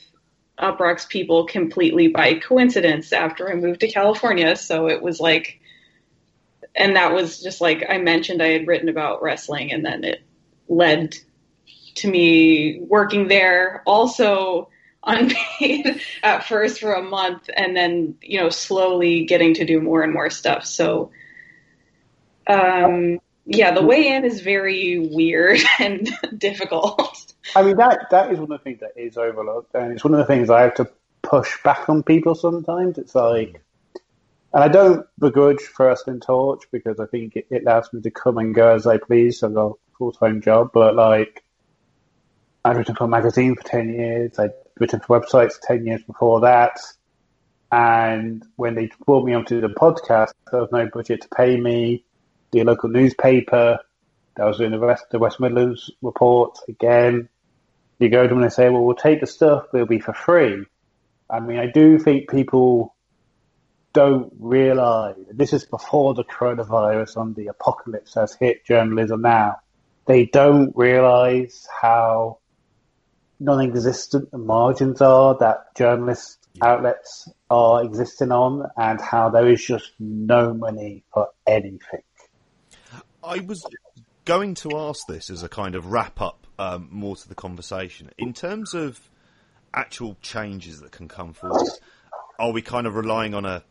Uproxx people completely by coincidence after I moved to California. So it was and that was just I mentioned I had written about wrestling, and then it led to me working there, also unpaid at first for a month, and then, you know, slowly getting to do more and more stuff. So, yeah, the way in is very weird and difficult. I mean, that is one of the things that is overlooked, and it's one of the things I have to push back on people sometimes. It's and I don't begrudge Wrestling Torch because I think it allows me to come and go as I please, so I've got a full-time job, but I've written for a magazine for 10 years, I've written for websites 10 years before that, and when they brought me onto the podcast, there was no budget to pay me. The local newspaper, I was doing the West Midlands report again. You go to them and they say, well, we'll take the stuff, but it'll be for free. I mean, I do think people don't realise, this is before the coronavirus and the apocalypse has hit journalism now. They don't realise how non-existent the margins are that journalists' outlets are existing on, and how there is just no money for anything. I was going to ask this as a kind of wrap-up more to the conversation. In terms of actual changes that can come forward, are we kind of relying on a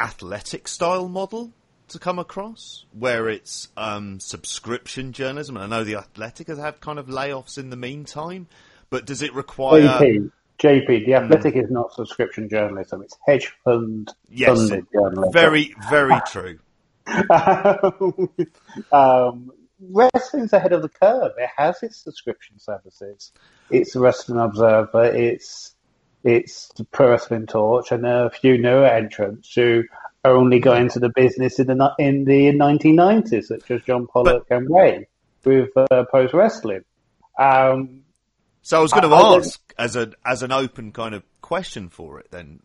athletic-style model to come across, where it's subscription journalism? And I know The Athletic has had kind of layoffs in the meantime, but does it require... JP, The Athletic is not subscription journalism. It's hedge fund-funded journalism. Very, very true. Wrestling's ahead of the curve. It has its subscription services. It's the Wrestling Observer. It's the Pro Wrestling Torch, and there are a few newer entrants who only got into the business in the 1990s, such as John Pollock and Wade with Post Wrestling. So I was going to ask as an open kind of question for it then.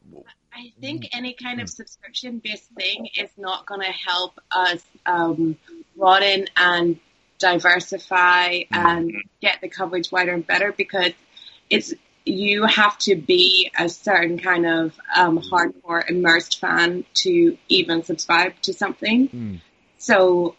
I think any kind of subscription-based thing is not going to help us broaden and diversify and get the coverage wider and better, because you have to be a certain kind of hardcore immersed fan to even subscribe to something. So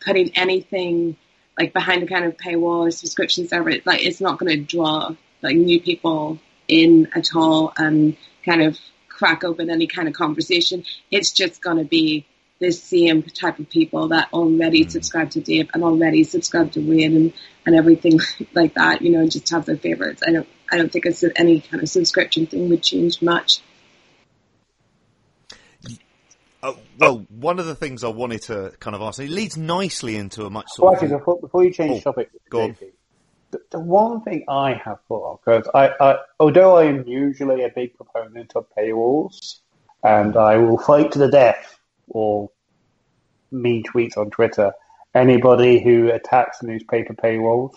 putting anything behind a kind of paywall or subscription service, it's not going to draw new people in at all and kind of crack open any kind of conversation. It's just going to be the same type of people that already subscribe to Dave and already subscribe to Wade and everything like that, you know, and just have their favorites. I don't think it's any kind of subscription thing would change much. Well, one of the things I wanted to kind of ask, it leads nicely into a much sort of... Before you change topic, Dave, the one thing I have thought of, because although I am usually a big proponent of paywalls, and I will fight to the death or mean tweets on Twitter, anybody who attacks newspaper paywalls.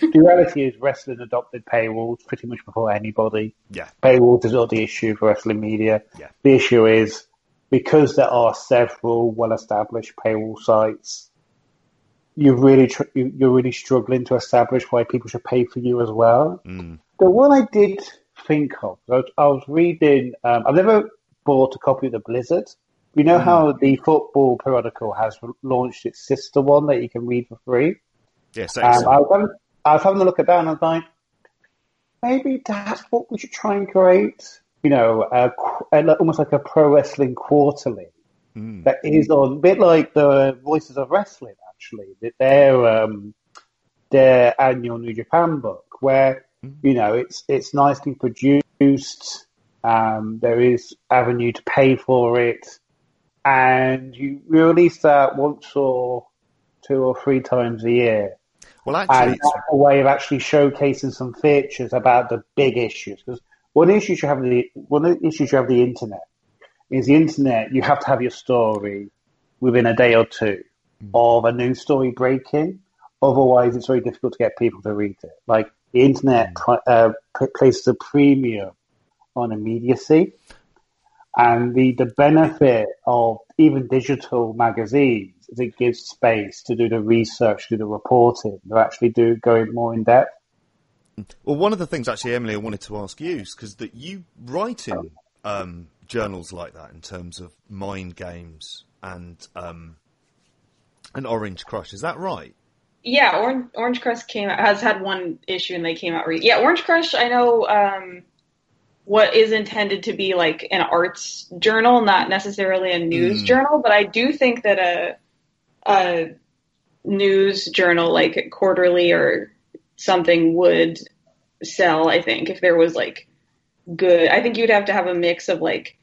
The reality is wrestling adopted paywalls pretty much before anybody. Yeah. Paywalls is not the issue for wrestling media. Yeah. The issue is, because there are several well-established paywall sites, you're really struggling to establish why people should pay for you as well. Mm. The one I did think of, I was reading, I've never bought a copy of the Blizzard. You know how the football periodical has launched its sister one that you can read for free? Yes, excellent. I was having a look at that and I was like, maybe that's what we should try and create. You know, almost like a pro wrestling quarterly that is on, a bit like the Voices of Wrestling, actually, their annual New Japan book, where, you know, it's nicely produced. There is avenue to pay for it. And you release that once or two or three times a year. Well, actually, and that's a way of actually showcasing some features about the big issues, because One issue you have the internet is the internet. You have to have your story within a day or two of a news story breaking. Otherwise, it's very difficult to get people to read it. Like the internet places a premium on immediacy, and the benefit of even digital magazines is it gives space to do the research, do the reporting, to actually going more in depth. Well, one of the things, actually, Emily, I wanted to ask you, because that you write in journals like that in terms of Mind Games and Orange Crush. Is that right? Yeah, Orange Crush has had one issue and they came out. Orange Crush, I know what is intended to be like an arts journal, not necessarily a news journal, but I do think that a news journal, like quarterly or something would sell, I think, if there was like good. I think you'd have to have a mix of like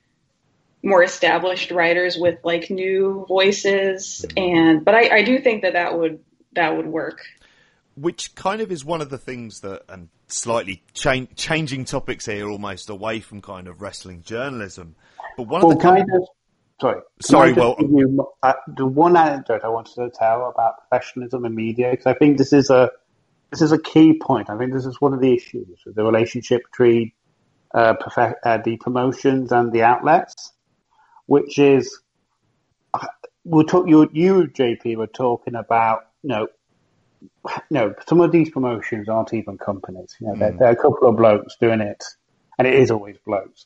more established writers with like new voices, but I do think that would work. Which kind of is one of the things that, and slightly changing topics here, almost away from kind of wrestling journalism. But the one anecdote I wanted to tell about professionalism in media, because I think this is a key point. I think this is one of the issues with the relationship between the promotions and the outlets, which is you JP were talking about. No, some of these promotions aren't even companies. You know, they're a couple of blokes doing it, and it is always blokes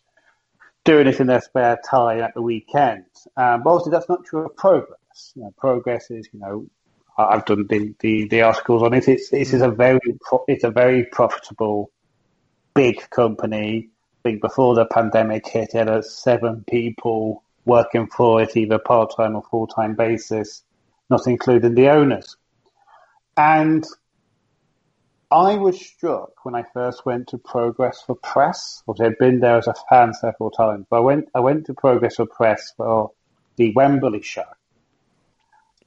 doing it in their spare time at the weekend. But obviously, that's not true of progress. You know, progress is, you know, I've done the articles on it. It's a very profitable big company. I think before the pandemic hit, it had 7 people working for it, either part time or full time basis, not including the owners. And I was struck when I first went to Progress for Press. Obviously, I'd been there as a fan several times, but I went to Progress for Press for the Wembley show.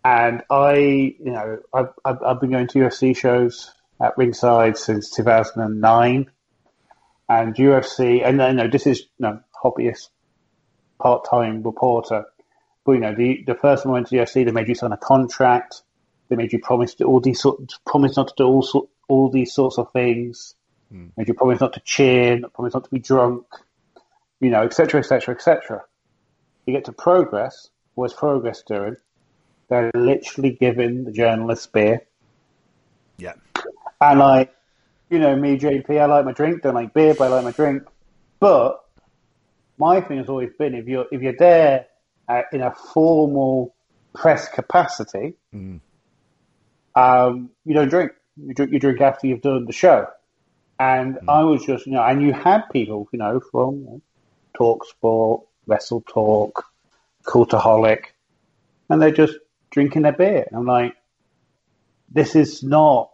And I've been going to UFC shows at Ringside since 2009, and UFC. And I know this is hobbyist, part-time reporter, but the first time I went to UFC, they made you sign a contract. They made you promise not to do all these sorts of things. Made you promise not to cheer, promise not to be drunk, etc., etc., etc. You get to Progress. What's Progress doing? They're literally giving the journalists beer. Yeah. And me, JP, I like my drink, don't like beer, but I like my drink. But my thing has always been, if you're there in a formal press capacity, you don't drink. You drink after you've done the show. And I was just, you know, and you had people, you know, from Talk Sport, Wrestle Talk, Cultaholic, and they're just drinking their beer. And I'm like, this is not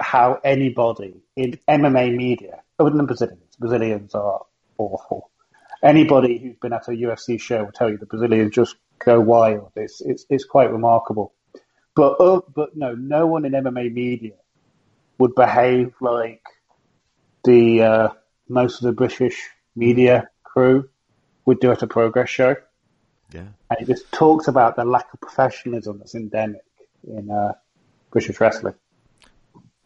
how anybody in MMA media, other than the Brazilians, Brazilians are awful. Anybody who's been at a UFC show will tell you the Brazilians just go wild. It's quite remarkable. But no, no one in MMA media would behave like the most of the British media crew would do at a Progress show. Yeah, and it just talks about the lack of professionalism that's endemic in British wrestling.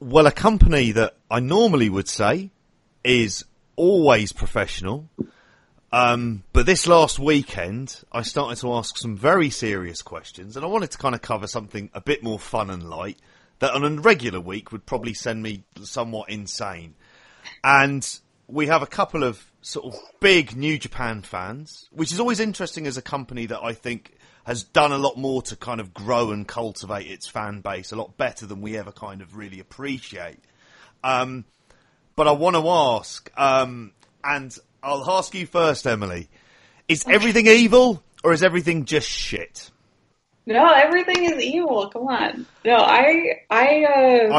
Well, a company that I normally would say is always professional, but this last weekend I started to ask some very serious questions, and I wanted to kind of cover something a bit more fun and light that on a regular week would probably send me somewhat insane. And we have a couple of sort of big New Japan fans, which is always interesting as a company that I think has done a lot more to kind of grow and cultivate its fan base a lot better than we ever kind of really appreciate. But I want to ask, and I'll ask you first, Emily, is everything evil or is everything just shit? No, everything is evil. Come on. No, I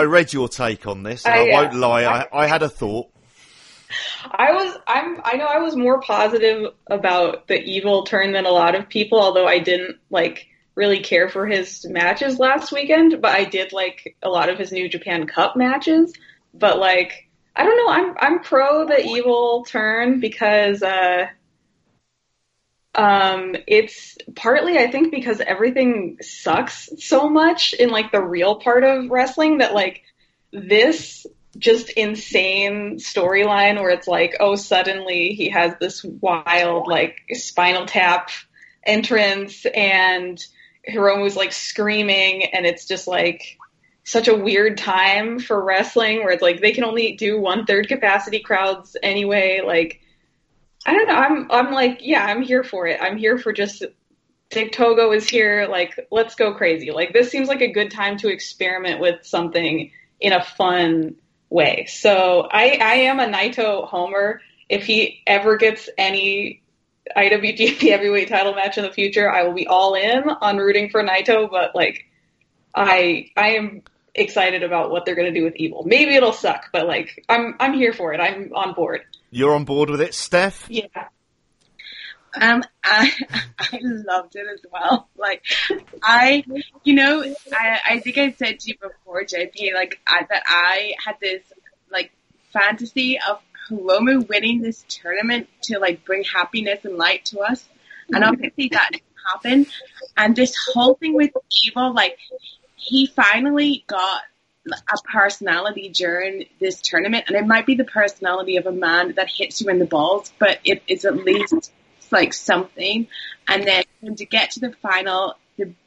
read your take on this, and I won't lie. I had a thought. I was more positive about the evil turn than a lot of people, although I didn't really care for his matches last weekend. But I did like a lot of his New Japan Cup matches. But I don't know. I'm pro the evil turn because. It's partly, I think, because everything sucks so much in the real part of wrestling that this just insane storyline where it's oh, suddenly he has this wild Spinal Tap entrance and Hiromu's screaming, and it's just such a weird time for wrestling where it's they can only do 1/3 capacity crowds anyway. I don't know. I'm I'm here for it. I'm here for just Dick Togo is here. Let's go crazy. This seems like a good time to experiment with something in a fun way. So I am a Naito Homer. If he ever gets any IWGP heavyweight title match in the future, I will be all in on rooting for Naito. But I am excited about what they're going to do with evil. Maybe it'll suck, but I'm here for it. I'm on board. You're on board with it, Steph? Yeah. I loved it as well. I think I said to you before, JP, that I had this, fantasy of Hiromu winning this tournament to, bring happiness and light to us. And obviously that didn't happen. And this whole thing with evil, he finally got a personality during this tournament, and it might be the personality of a man that hits you in the balls, but it is at least something. And then to get to the final,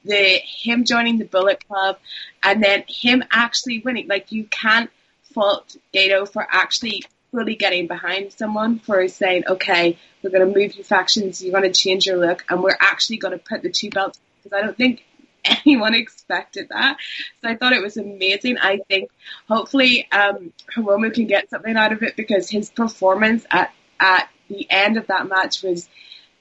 him joining the Bullet Club, and then him actually winning. You can't fault Gedo for actually really getting behind someone, for saying, okay, we're going to move your factions, you're going to change your look, and we're actually going to put the two belts, because I don't think anyone expected that. So I thought it was amazing. I think hopefully Hiromu can get something out of it, because his performance at the end of that match was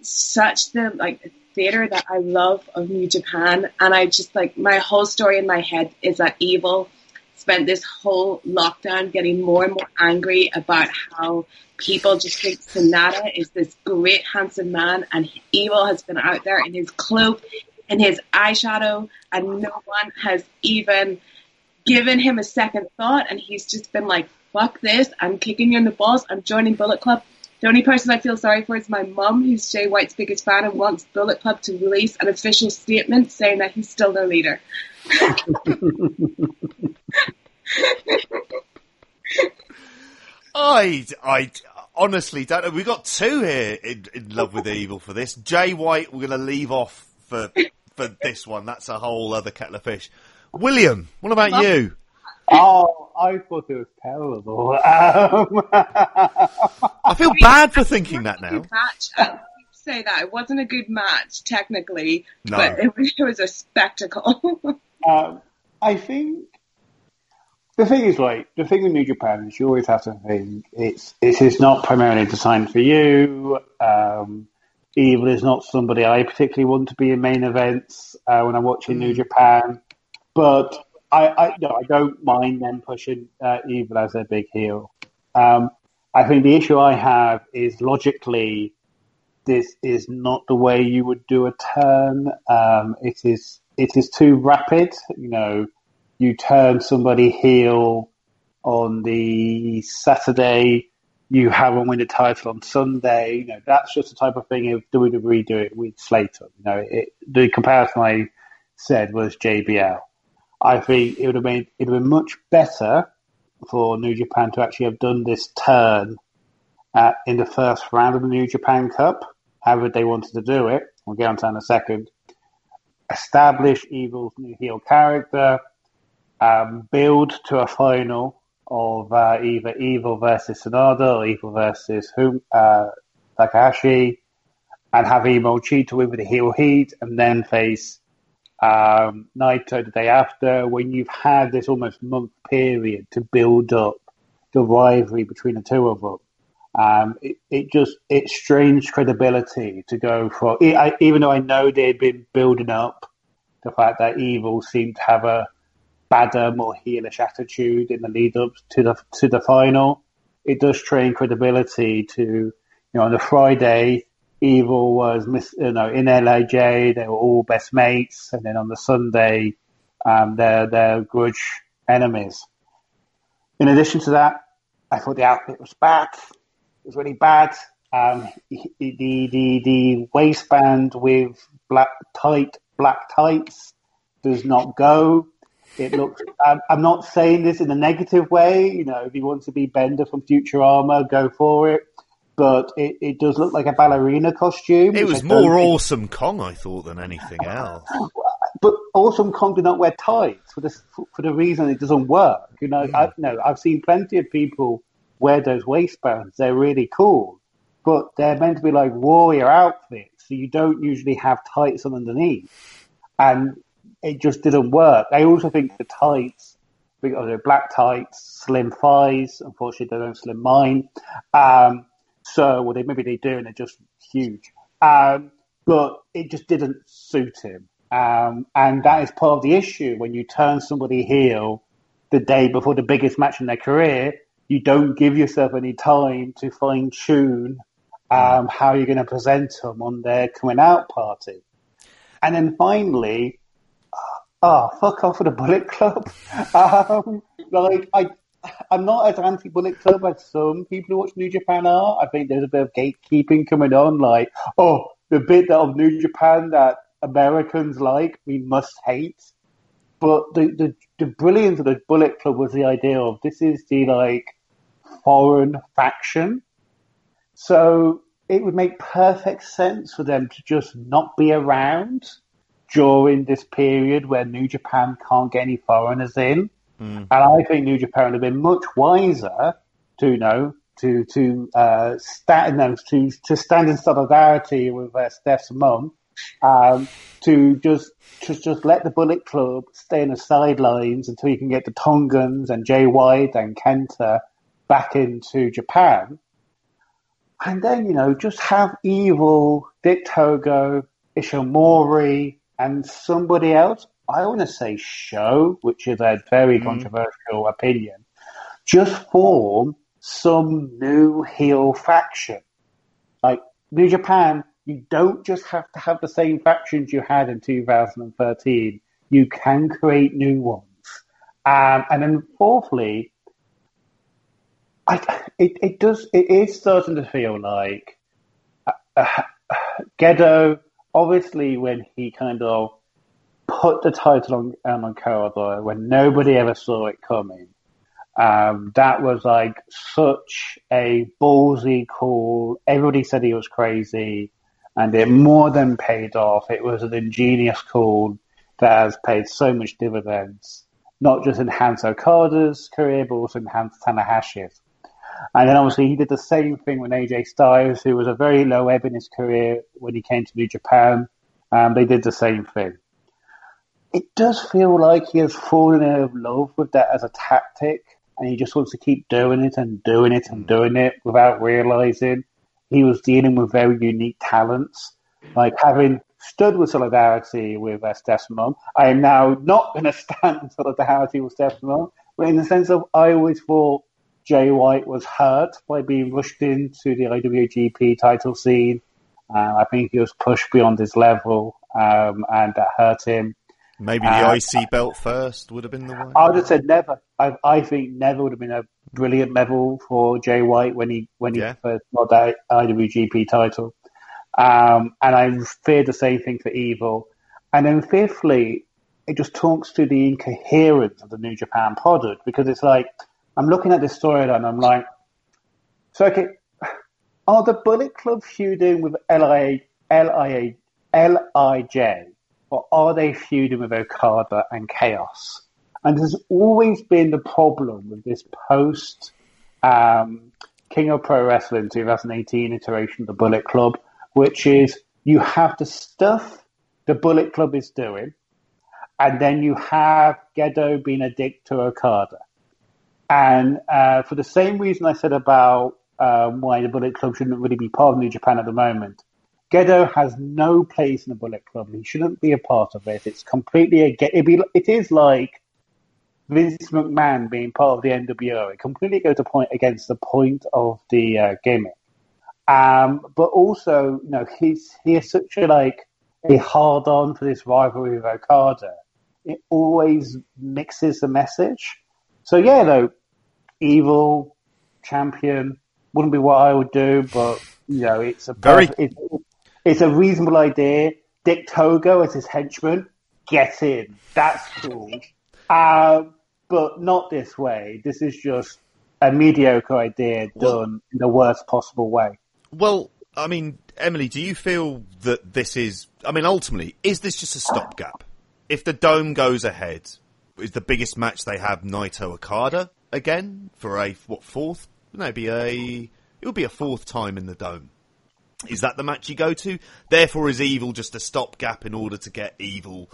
such the theater that I love of New Japan. And I just my whole story in my head is that evil spent this whole lockdown getting more and more angry about how people just think Sanada is this great handsome man, and evil has been out there in his cloak, in his eyeshadow, and no one has even given him a second thought, and he's just been fuck this, I'm kicking you in the balls, I'm joining Bullet Club. The only person I feel sorry for is my mum, who's Jay White's biggest fan and wants Bullet Club to release an official statement saying that he's still their leader. I honestly don't know. We've got two here in love with evil for this. Jay White, we're going to leave off for this one. That's a whole other kettle of fish. William, what about you? Oh, I thought it was terrible. I feel bad for thinking that now. I say that it wasn't a good match technically, no. But it was a spectacle. I think The thing is, like, the thing with New Japan is you always have to think it's not primarily designed for you. Evil is not somebody I particularly want to be in main events when I'm watching New Japan. But I don't mind them pushing Evil as their big heel. I think the issue I have is logically this is not the way you would do a turn. It is too rapid, you know. You turn somebody heel on the Saturday, you have them win the title on Sunday. You know, that's just the type of thing if WWE do it with Slater. You know, the comparison I said was JBL. I think it would have been much better for New Japan to actually have done this turn in the first round of the New Japan Cup, however they wanted to do it. We'll get on to that in a second. Establish Evil's new heel character. Build to a final of either Evil versus Sanada or Evil versus Takahashi, and have Evil cheat to win with a heel heat, and then face Naito the day after, when you've had this almost month period to build up the rivalry between the two of them. It strains credibility to go for... Even though I know they'd been building up the fact that Evil seemed to have a badder, more heelish attitude in the lead-up to the final, it does train credibility to, you know, on the Friday, Evil was, in LAJ, they were all best mates, and then on the Sunday, they're grudge enemies. In addition to that, I thought the outfit was bad. It was really bad. The waistband with black tights does not go. It looks. I'm not saying this in a negative way. You know, if you want to be Bender from Futurama, go for it. But it does look like a ballerina costume. It was more Awesome Kong, I thought, than anything else. But Awesome Kong did not wear ties for the reason it doesn't work. You know, I've seen plenty of people wear those waistbands. They're really cool, but they're meant to be like warrior outfits, so you don't usually have tights on underneath. And it just didn't work. I also think the tights, black tights, slim thighs. Unfortunately, they don't slim mine. Maybe they do, and they're just huge. But it just didn't suit him. And that is part of the issue. When you turn somebody heel the day before the biggest match in their career, you don't give yourself any time to fine-tune how you're going to present them on their coming-out party. And then finally... fuck off with the Bullet Club. I'm not as anti-Bullet Club as some people who watch New Japan are. I think there's a bit of gatekeeping coming on, like, the bit that of New Japan that Americans like, we must hate. But the brilliance of the Bullet Club was the idea of this is the, like, foreign faction. So it would make perfect sense for them to just not be around during this period where New Japan can't get any foreigners in. And I think New Japan would have been much wiser to stand in solidarity with Steph's mum, to just let the Bullet Club stay in the sidelines until you can get the Tongans and Jay White and Kenta back into Japan. And then, just have Evil, Dick Togo, Ishimori, and somebody else, I want to say Show, which is a very controversial opinion, just form some new heel faction. Like, New Japan, you don't just have to have the same factions you had in 2013. You can create new ones. And then fourthly, it is starting to feel like Gedo. Obviously, when he kind of put the title on Okada, when nobody ever saw it coming, that was like such a ballsy call. Everybody said he was crazy, and it more than paid off. It was an ingenious call that has paid so much dividends, not just enhanced Okada's career, but also enhanced Tanahashi's. And then obviously he did the same thing with AJ Styles, who was a very low ebb in his career when he came to New Japan. They did the same thing. it does feel like he has fallen out of love with that as a tactic, and he just wants to keep doing it and doing it and doing it without realizing he was dealing with very unique talents. Like, having stood with solidarity with Steph's mum, I am now not going to stand in solidarity with Steph's mum, but in the sense of, I always thought Jay White was hurt by being rushed into the IWGP title scene. I think he was pushed beyond his level, and that hurt him. Maybe the IC belt first would have been the one. I would have said never. I think never would have been a brilliant level for Jay White when he first got that IWGP title. And I fear the same thing for Evil. And then fifthly, it just talks to the incoherence of the New Japan product, because it's like, I'm looking at this storyline and I'm like, so okay, are the Bullet Club feuding with LIJ, or are they feuding with Okada and Chaos? And there's always been the problem with this post King of Pro Wrestling 2018 iteration of the Bullet Club, which is you have the stuff the Bullet Club is doing, and then you have Gedo being a dick to Okada. And for the same reason I said about why the Bullet Club shouldn't really be part of New Japan at the moment, Gedo has no place in the Bullet Club. He shouldn't be a part of it. It's completely it is like Vince McMahon being part of the NWO. It completely goes against the point of the gimmick. But also, you know, he is such a hard on for this rivalry with Okada. It always mixes the message. So yeah, though, Evil champion wouldn't be what I would do, but you know, it's a it's a reasonable idea. Dick Togo as his henchman, get in. That's cool. But not this way. This is just a mediocre idea done in the worst possible way. Well, I mean, Emily, do you feel that this is? I mean, ultimately, is this just a stopgap? If the Dome goes ahead, is the biggest match they have Naito Okada again for fourth? It would be a fourth time in the Dome. Is that the match you go to? Therefore, is Evil just a stopgap in order to get Evil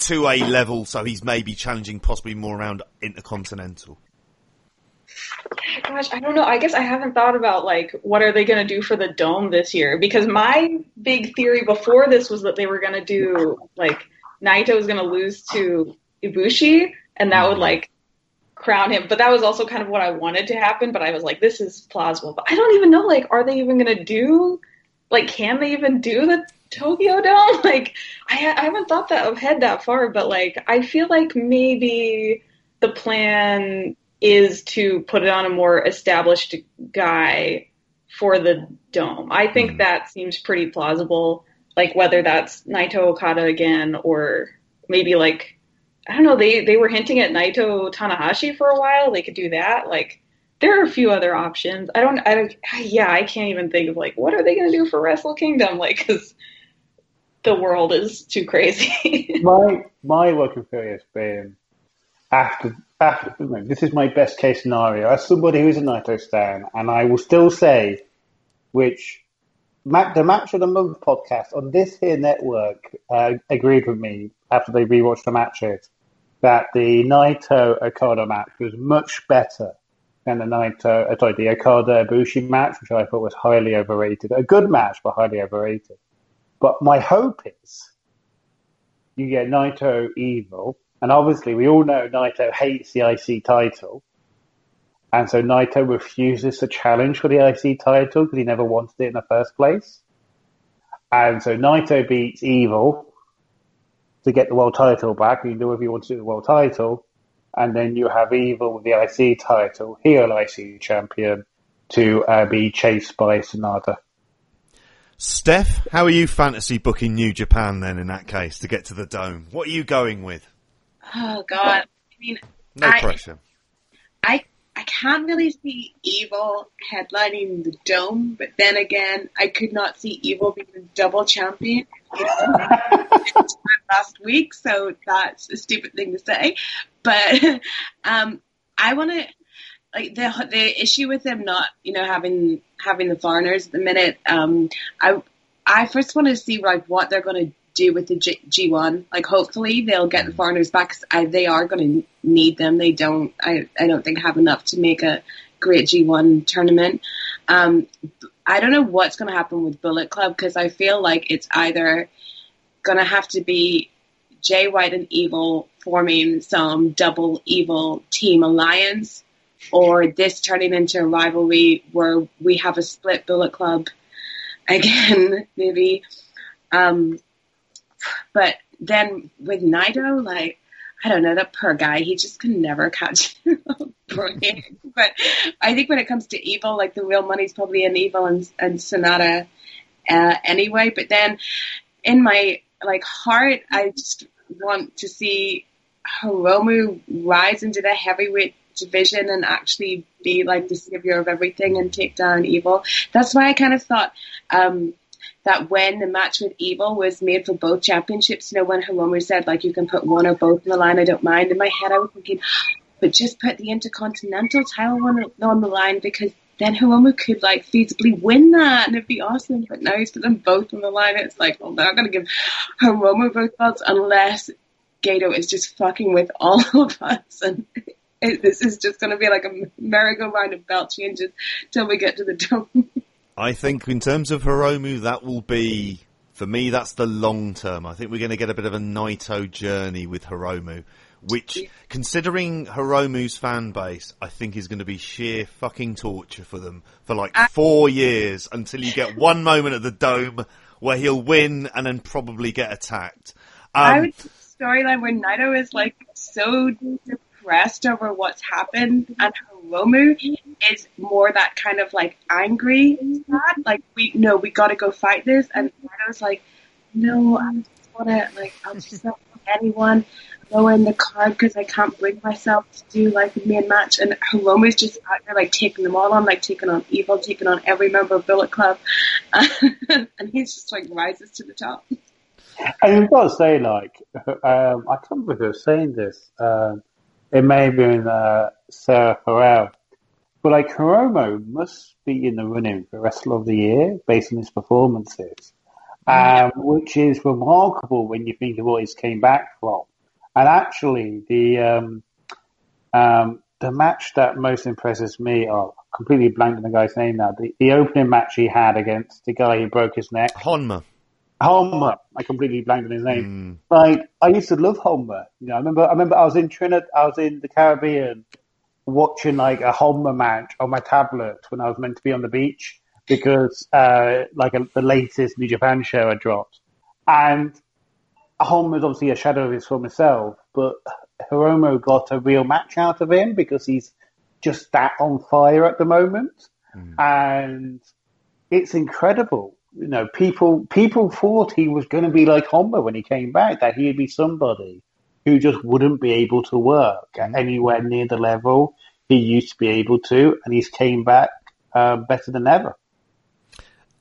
to a level so he's maybe challenging possibly more around Intercontinental? Gosh, I don't know. I guess I haven't thought about, what are they going to do for the Dome this year? Because my big theory before this was that they were going to do, Naito was going to lose to Ibushi, and that would, crown him. But that was also kind of what I wanted to happen, but I was like, this is plausible. But I don't even know, are they even going to do, can they even do the Tokyo Dome? I haven't thought that ahead that far, but, I feel like maybe the plan is to put it on a more established guy for the Dome. I think that seems pretty plausible, whether that's Naito Okada again, or maybe, I don't know, they were hinting at Naito Tanahashi for a while. They could do that. There are a few other options. I can't even think of, what are they going to do for Wrestle Kingdom? Because the world is too crazy. My working theory has been, after this is my best case scenario, as somebody who is a Naito stan, and I will still say, which the Match of the Month podcast on this here network agreed with me after they rewatched the matches, that the Naito Okada match was much better than the Okada Ibushi match, which I thought was highly overrated. A good match, but highly overrated. But my hope is you get Naito Evil, and obviously we all know Naito hates the IC title, and so Naito refuses to challenge for the IC title because he never wanted it in the first place. And so Naito beats Evil to get the world title back. You can do whatever you want to do with the world title. And then you have Evil with the IC title, heel IC champion, to be chased by Sanada. Steph, how are you fantasy booking New Japan then in that case to get to the Dome? What are you going with? Oh, God. Pressure. I can't really see Evil headlining the Dome, but then again, I could not see Evil being the double champion last week, so that's a stupid thing to say. But I want to the issue with them not having the foreigners at the minute. I first want to see what they're going to do with the G1. Like, hopefully they'll get the foreigners back, cause they are going to need them. They don't, I don't think have enough to make a great G1 tournament. I don't know what's going to happen with Bullet Club, because I feel like it's either going to have to be Jay White and Evil forming some double evil team alliance, or this turning into a rivalry where we have a split Bullet Club again, maybe. But then with Naito, like, I don't know, that poor guy, he just can never catch break. But I think when it comes to Evil, like, the real money's probably in Evil and Sanada anyway. But then in my, like, heart, I just want to see Hiromu rise into the heavyweight division and actually be like the savior of everything and take down Evil. That's why I kind of thought that when the match with Evil was made for both championships, you know, when Hiromu said, like, you can put one or both in the line, I don't mind. In my head, I was thinking, but just put the Intercontinental title on the line, because then Hiromu could, like, feasibly win that, and it'd be awesome. But now he's put them both on the line. It's like, well, they're not going to give Hiromu both belts unless Gedo is just fucking with all of us. And this is just going to be like a merry-go-round of belt changes till we get to the top. I think in terms of Hiromu, that will be, for me, that's the long term. I think we're going to get a bit of a Naito journey with Hiromu, which, considering Hiromu's fan base, I think is going to be sheer fucking torture for them for like 4 years, until you get one moment at the Dome where he'll win and then probably get attacked. I would do a storyline where Naito is like so depressed over what's happened, and Hiromu is more that kind of like angry dad. Like, we got to go fight this, and Naito's like, no, I just want to, like, I'll just not fight anyone. Go in the card because I can't bring myself to do like the main match, and Hiromu's just out there like taking them all on, like taking on Evil, taking on every member of Bullet Club, and he's just like rises to the top. And you've got to say, like, I can't believe you're saying this. It may have been Sarah Farrell, but like Hiromu must be in the running for Wrestler of the Year based on his performances, which is remarkable when you think of what he's came back from. And actually, the match that most impresses me, I completely blanked on the guy's name now. The opening match he had against the guy who broke his neck, Homer. I completely blanked on his name. Like, I used to love Homer. You know, I remember I was in Trinidad, I was in the Caribbean, watching like a Homer match on my tablet when I was meant to be on the beach, because the latest New Japan show had dropped, and Homer's obviously a shadow of his former self, but Hiromu got a real match out of him because he's just that on fire at the moment. And it's incredible. You know, people thought he was going to be like Homer when he came back, that he'd be somebody who just wouldn't be able to work at anywhere near the level he used to be able to, and he's came back better than ever.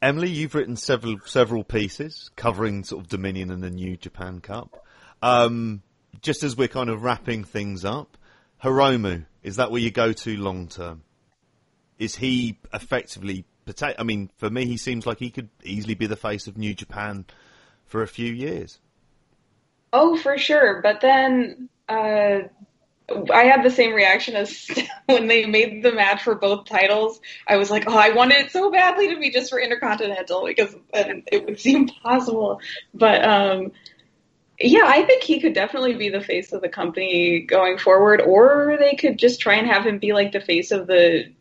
Emily, you've written several pieces covering sort of Dominion and the New Japan Cup. Just as we're kind of wrapping things up, Hiromu, is that where you go to long term? Is he effectively... I mean, for me, he seems like he could easily be the face of New Japan for a few years. Oh, for sure. But then I had the same reaction as when they made the match for both titles. I was like, oh, I wanted it so badly to be just for Intercontinental, because it would seem possible. But yeah, I think he could definitely be the face of the company going forward, or they could just try and have him be like the face of the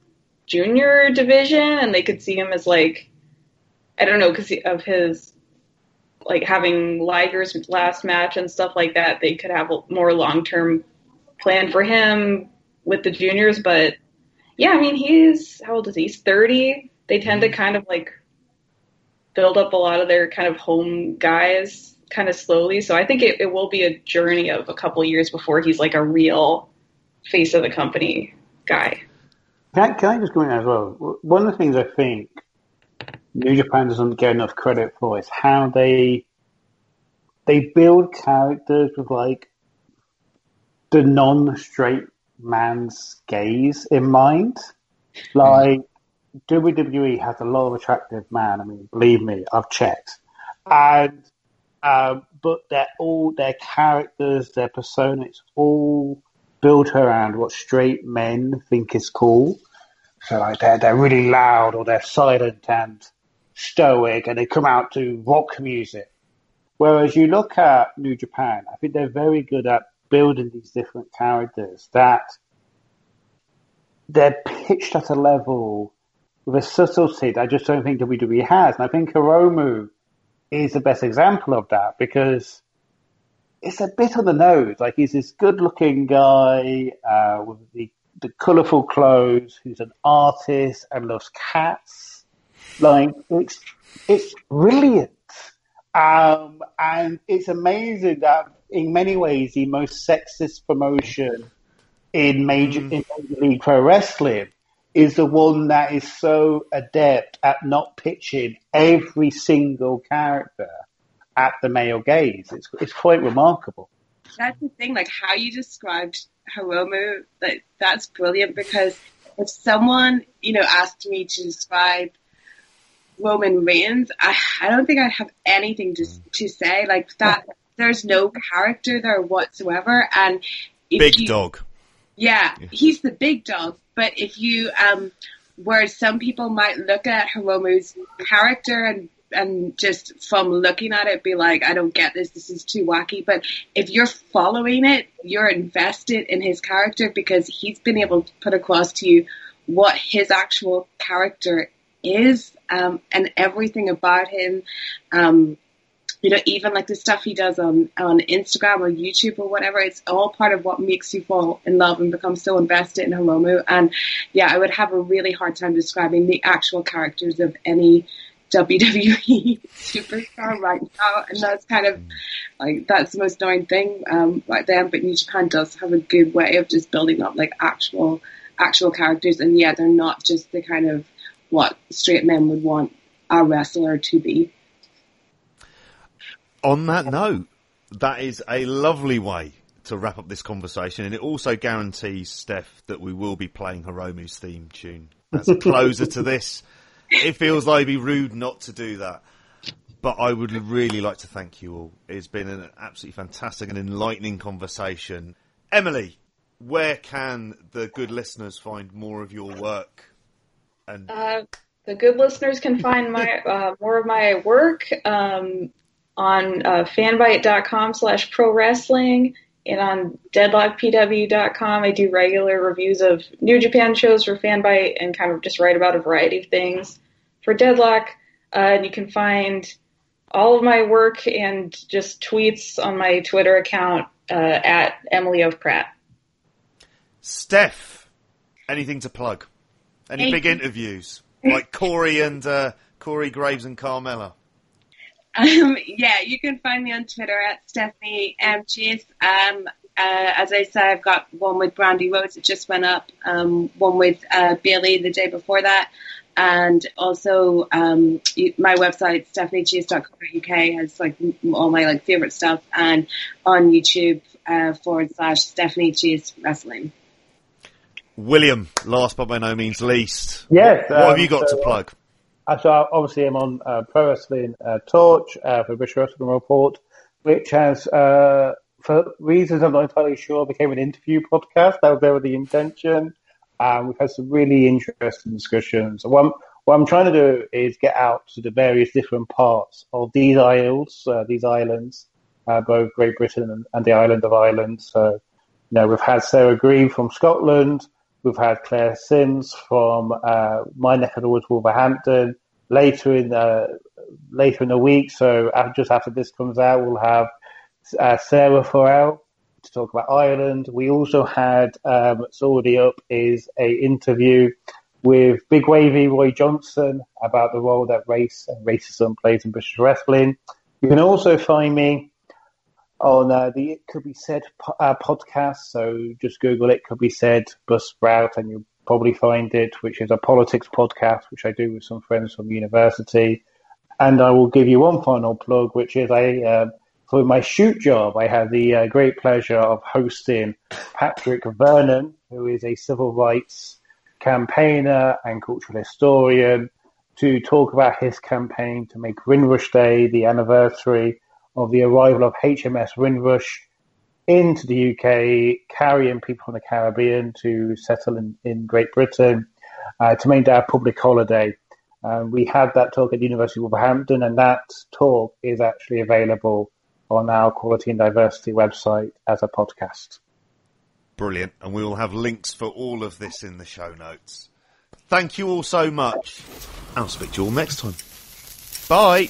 junior division, and they could see him as like, I don't know, because of his like having Liger's last match and stuff like that, they could have a more long-term plan for him with the juniors. But yeah, I mean, how old is he? He's 30. They tend to kind of like build up a lot of their kind of home guys kind of slowly. So I think it will be a journey of a couple years before he's like a real face of the company guy. Can I just go in as well? One of the things I think New Japan doesn't get enough credit for is how they build characters with like the non-straight man's gaze in mind. Like, WWE has a lot of attractive men. I mean, believe me, I've checked. And But they're all, their characters, their persona, it's all built around what straight men think is cool. So like they're really loud, or they're silent and stoic, and they come out to rock music. Whereas you look at New Japan, I think they're very good at building these different characters that they're pitched at a level with a subtlety that I just don't think WWE has. And I think Hiromu is the best example of that, because it's a bit on the nose. Like, he's this good-looking guy with the colourful clothes, who's an artist and loves cats. Like, it's brilliant. And it's amazing that in many ways the most sexist promotion in Major League Pro Wrestling is the one that is so adept at not pitching every single character at the male gaze. It's quite remarkable. That's the thing, like how you described Hiromu, like that's brilliant, because if someone, asked me to describe Roman Reigns, I don't think I'd have anything to say. Like that, there's no character there whatsoever. And big dog. Yeah, he's the big dog. But if you, where some people might look at Hiromu's character and just from looking at it be like, I don't get this, this is too wacky. But if you're following it, you're invested in his character because he's been able to put across to you what his actual character is. And everything about him, even like the stuff he does on Instagram or YouTube or whatever, it's all part of what makes you fall in love and become so invested in Hiromu. And yeah, I would have a really hard time describing the actual characters of any WWE superstar right now. And that's kind of like, that's the most annoying thing right there. But New Japan does have a good way of just building up like actual characters. And yeah, they're not just the kind of what straight men would want our wrestler to be. On that note, that is a lovely way to wrap up this conversation, and it also guarantees, Steph, that we will be playing Hiromu's theme tune as a closer to this. It feels like it'd be rude not to do that, but I would really like to thank you all. It's been an absolutely fantastic and enlightening conversation. Emily, where can the good listeners find more of your work? And the good listeners can find my more of my work on fanbyte.com/pro-wrestling and on deadlockpw.com. I do regular reviews of New Japan shows for FanByte and kind of just write about a variety of things for Deadlock. And you can find all of my work and just tweets on my Twitter account at Emily of Pratt. Steph, anything to plug? Any big interviews like Corey Graves and Carmella? Yeah, you can find me on Twitter at Stephanie Chase. As I said, I've got one with Brandy Rhodes that just went up, one with Bailey the day before that, and also my website stephaniechase.co.uk has like all my like favorite stuff, and on YouTube / Stephanie Chase Wrestling. William, last but by no means least, yes, what have you got to plug? So obviously I'm on Pro Wrestling Torch for British Wrestling Report, which has, for reasons I'm not entirely sure, became an interview podcast. That was there with the intention. We've had some really interesting discussions. What I'm trying to do is get out to the various different parts of these islands, both Great Britain and the island of Ireland. So, we've had Sarah Green from Scotland. We've had Claire Sims from my neck of the woods, Wolverhampton. Later in the week, so just after this comes out, we'll have Sarah Farrell to talk about Ireland. We also had, it's already up, is a interview with Big Wavy Roy Johnson about the role that race and racism plays in British wrestling. You can also find me on the It Could Be Said podcast, so just Google It Could Be Said, Buzzsprout, and you'll probably find it, which is a politics podcast, which I do with some friends from university. And I will give you one final plug, which is for my shoot job, I have the great pleasure of hosting Patrick Vernon, who is a civil rights campaigner and cultural historian, to talk about his campaign to make Windrush Day the anniversary of the arrival of HMS Windrush into the UK, carrying people from the Caribbean to settle in Great Britain to make that a public holiday. We had that talk at the University of Wolverhampton, and that talk is actually available on our Quality and Diversity website as a podcast. Brilliant. And we will have links for all of this in the show notes. Thank you all so much. I'll speak to you all next time. Bye.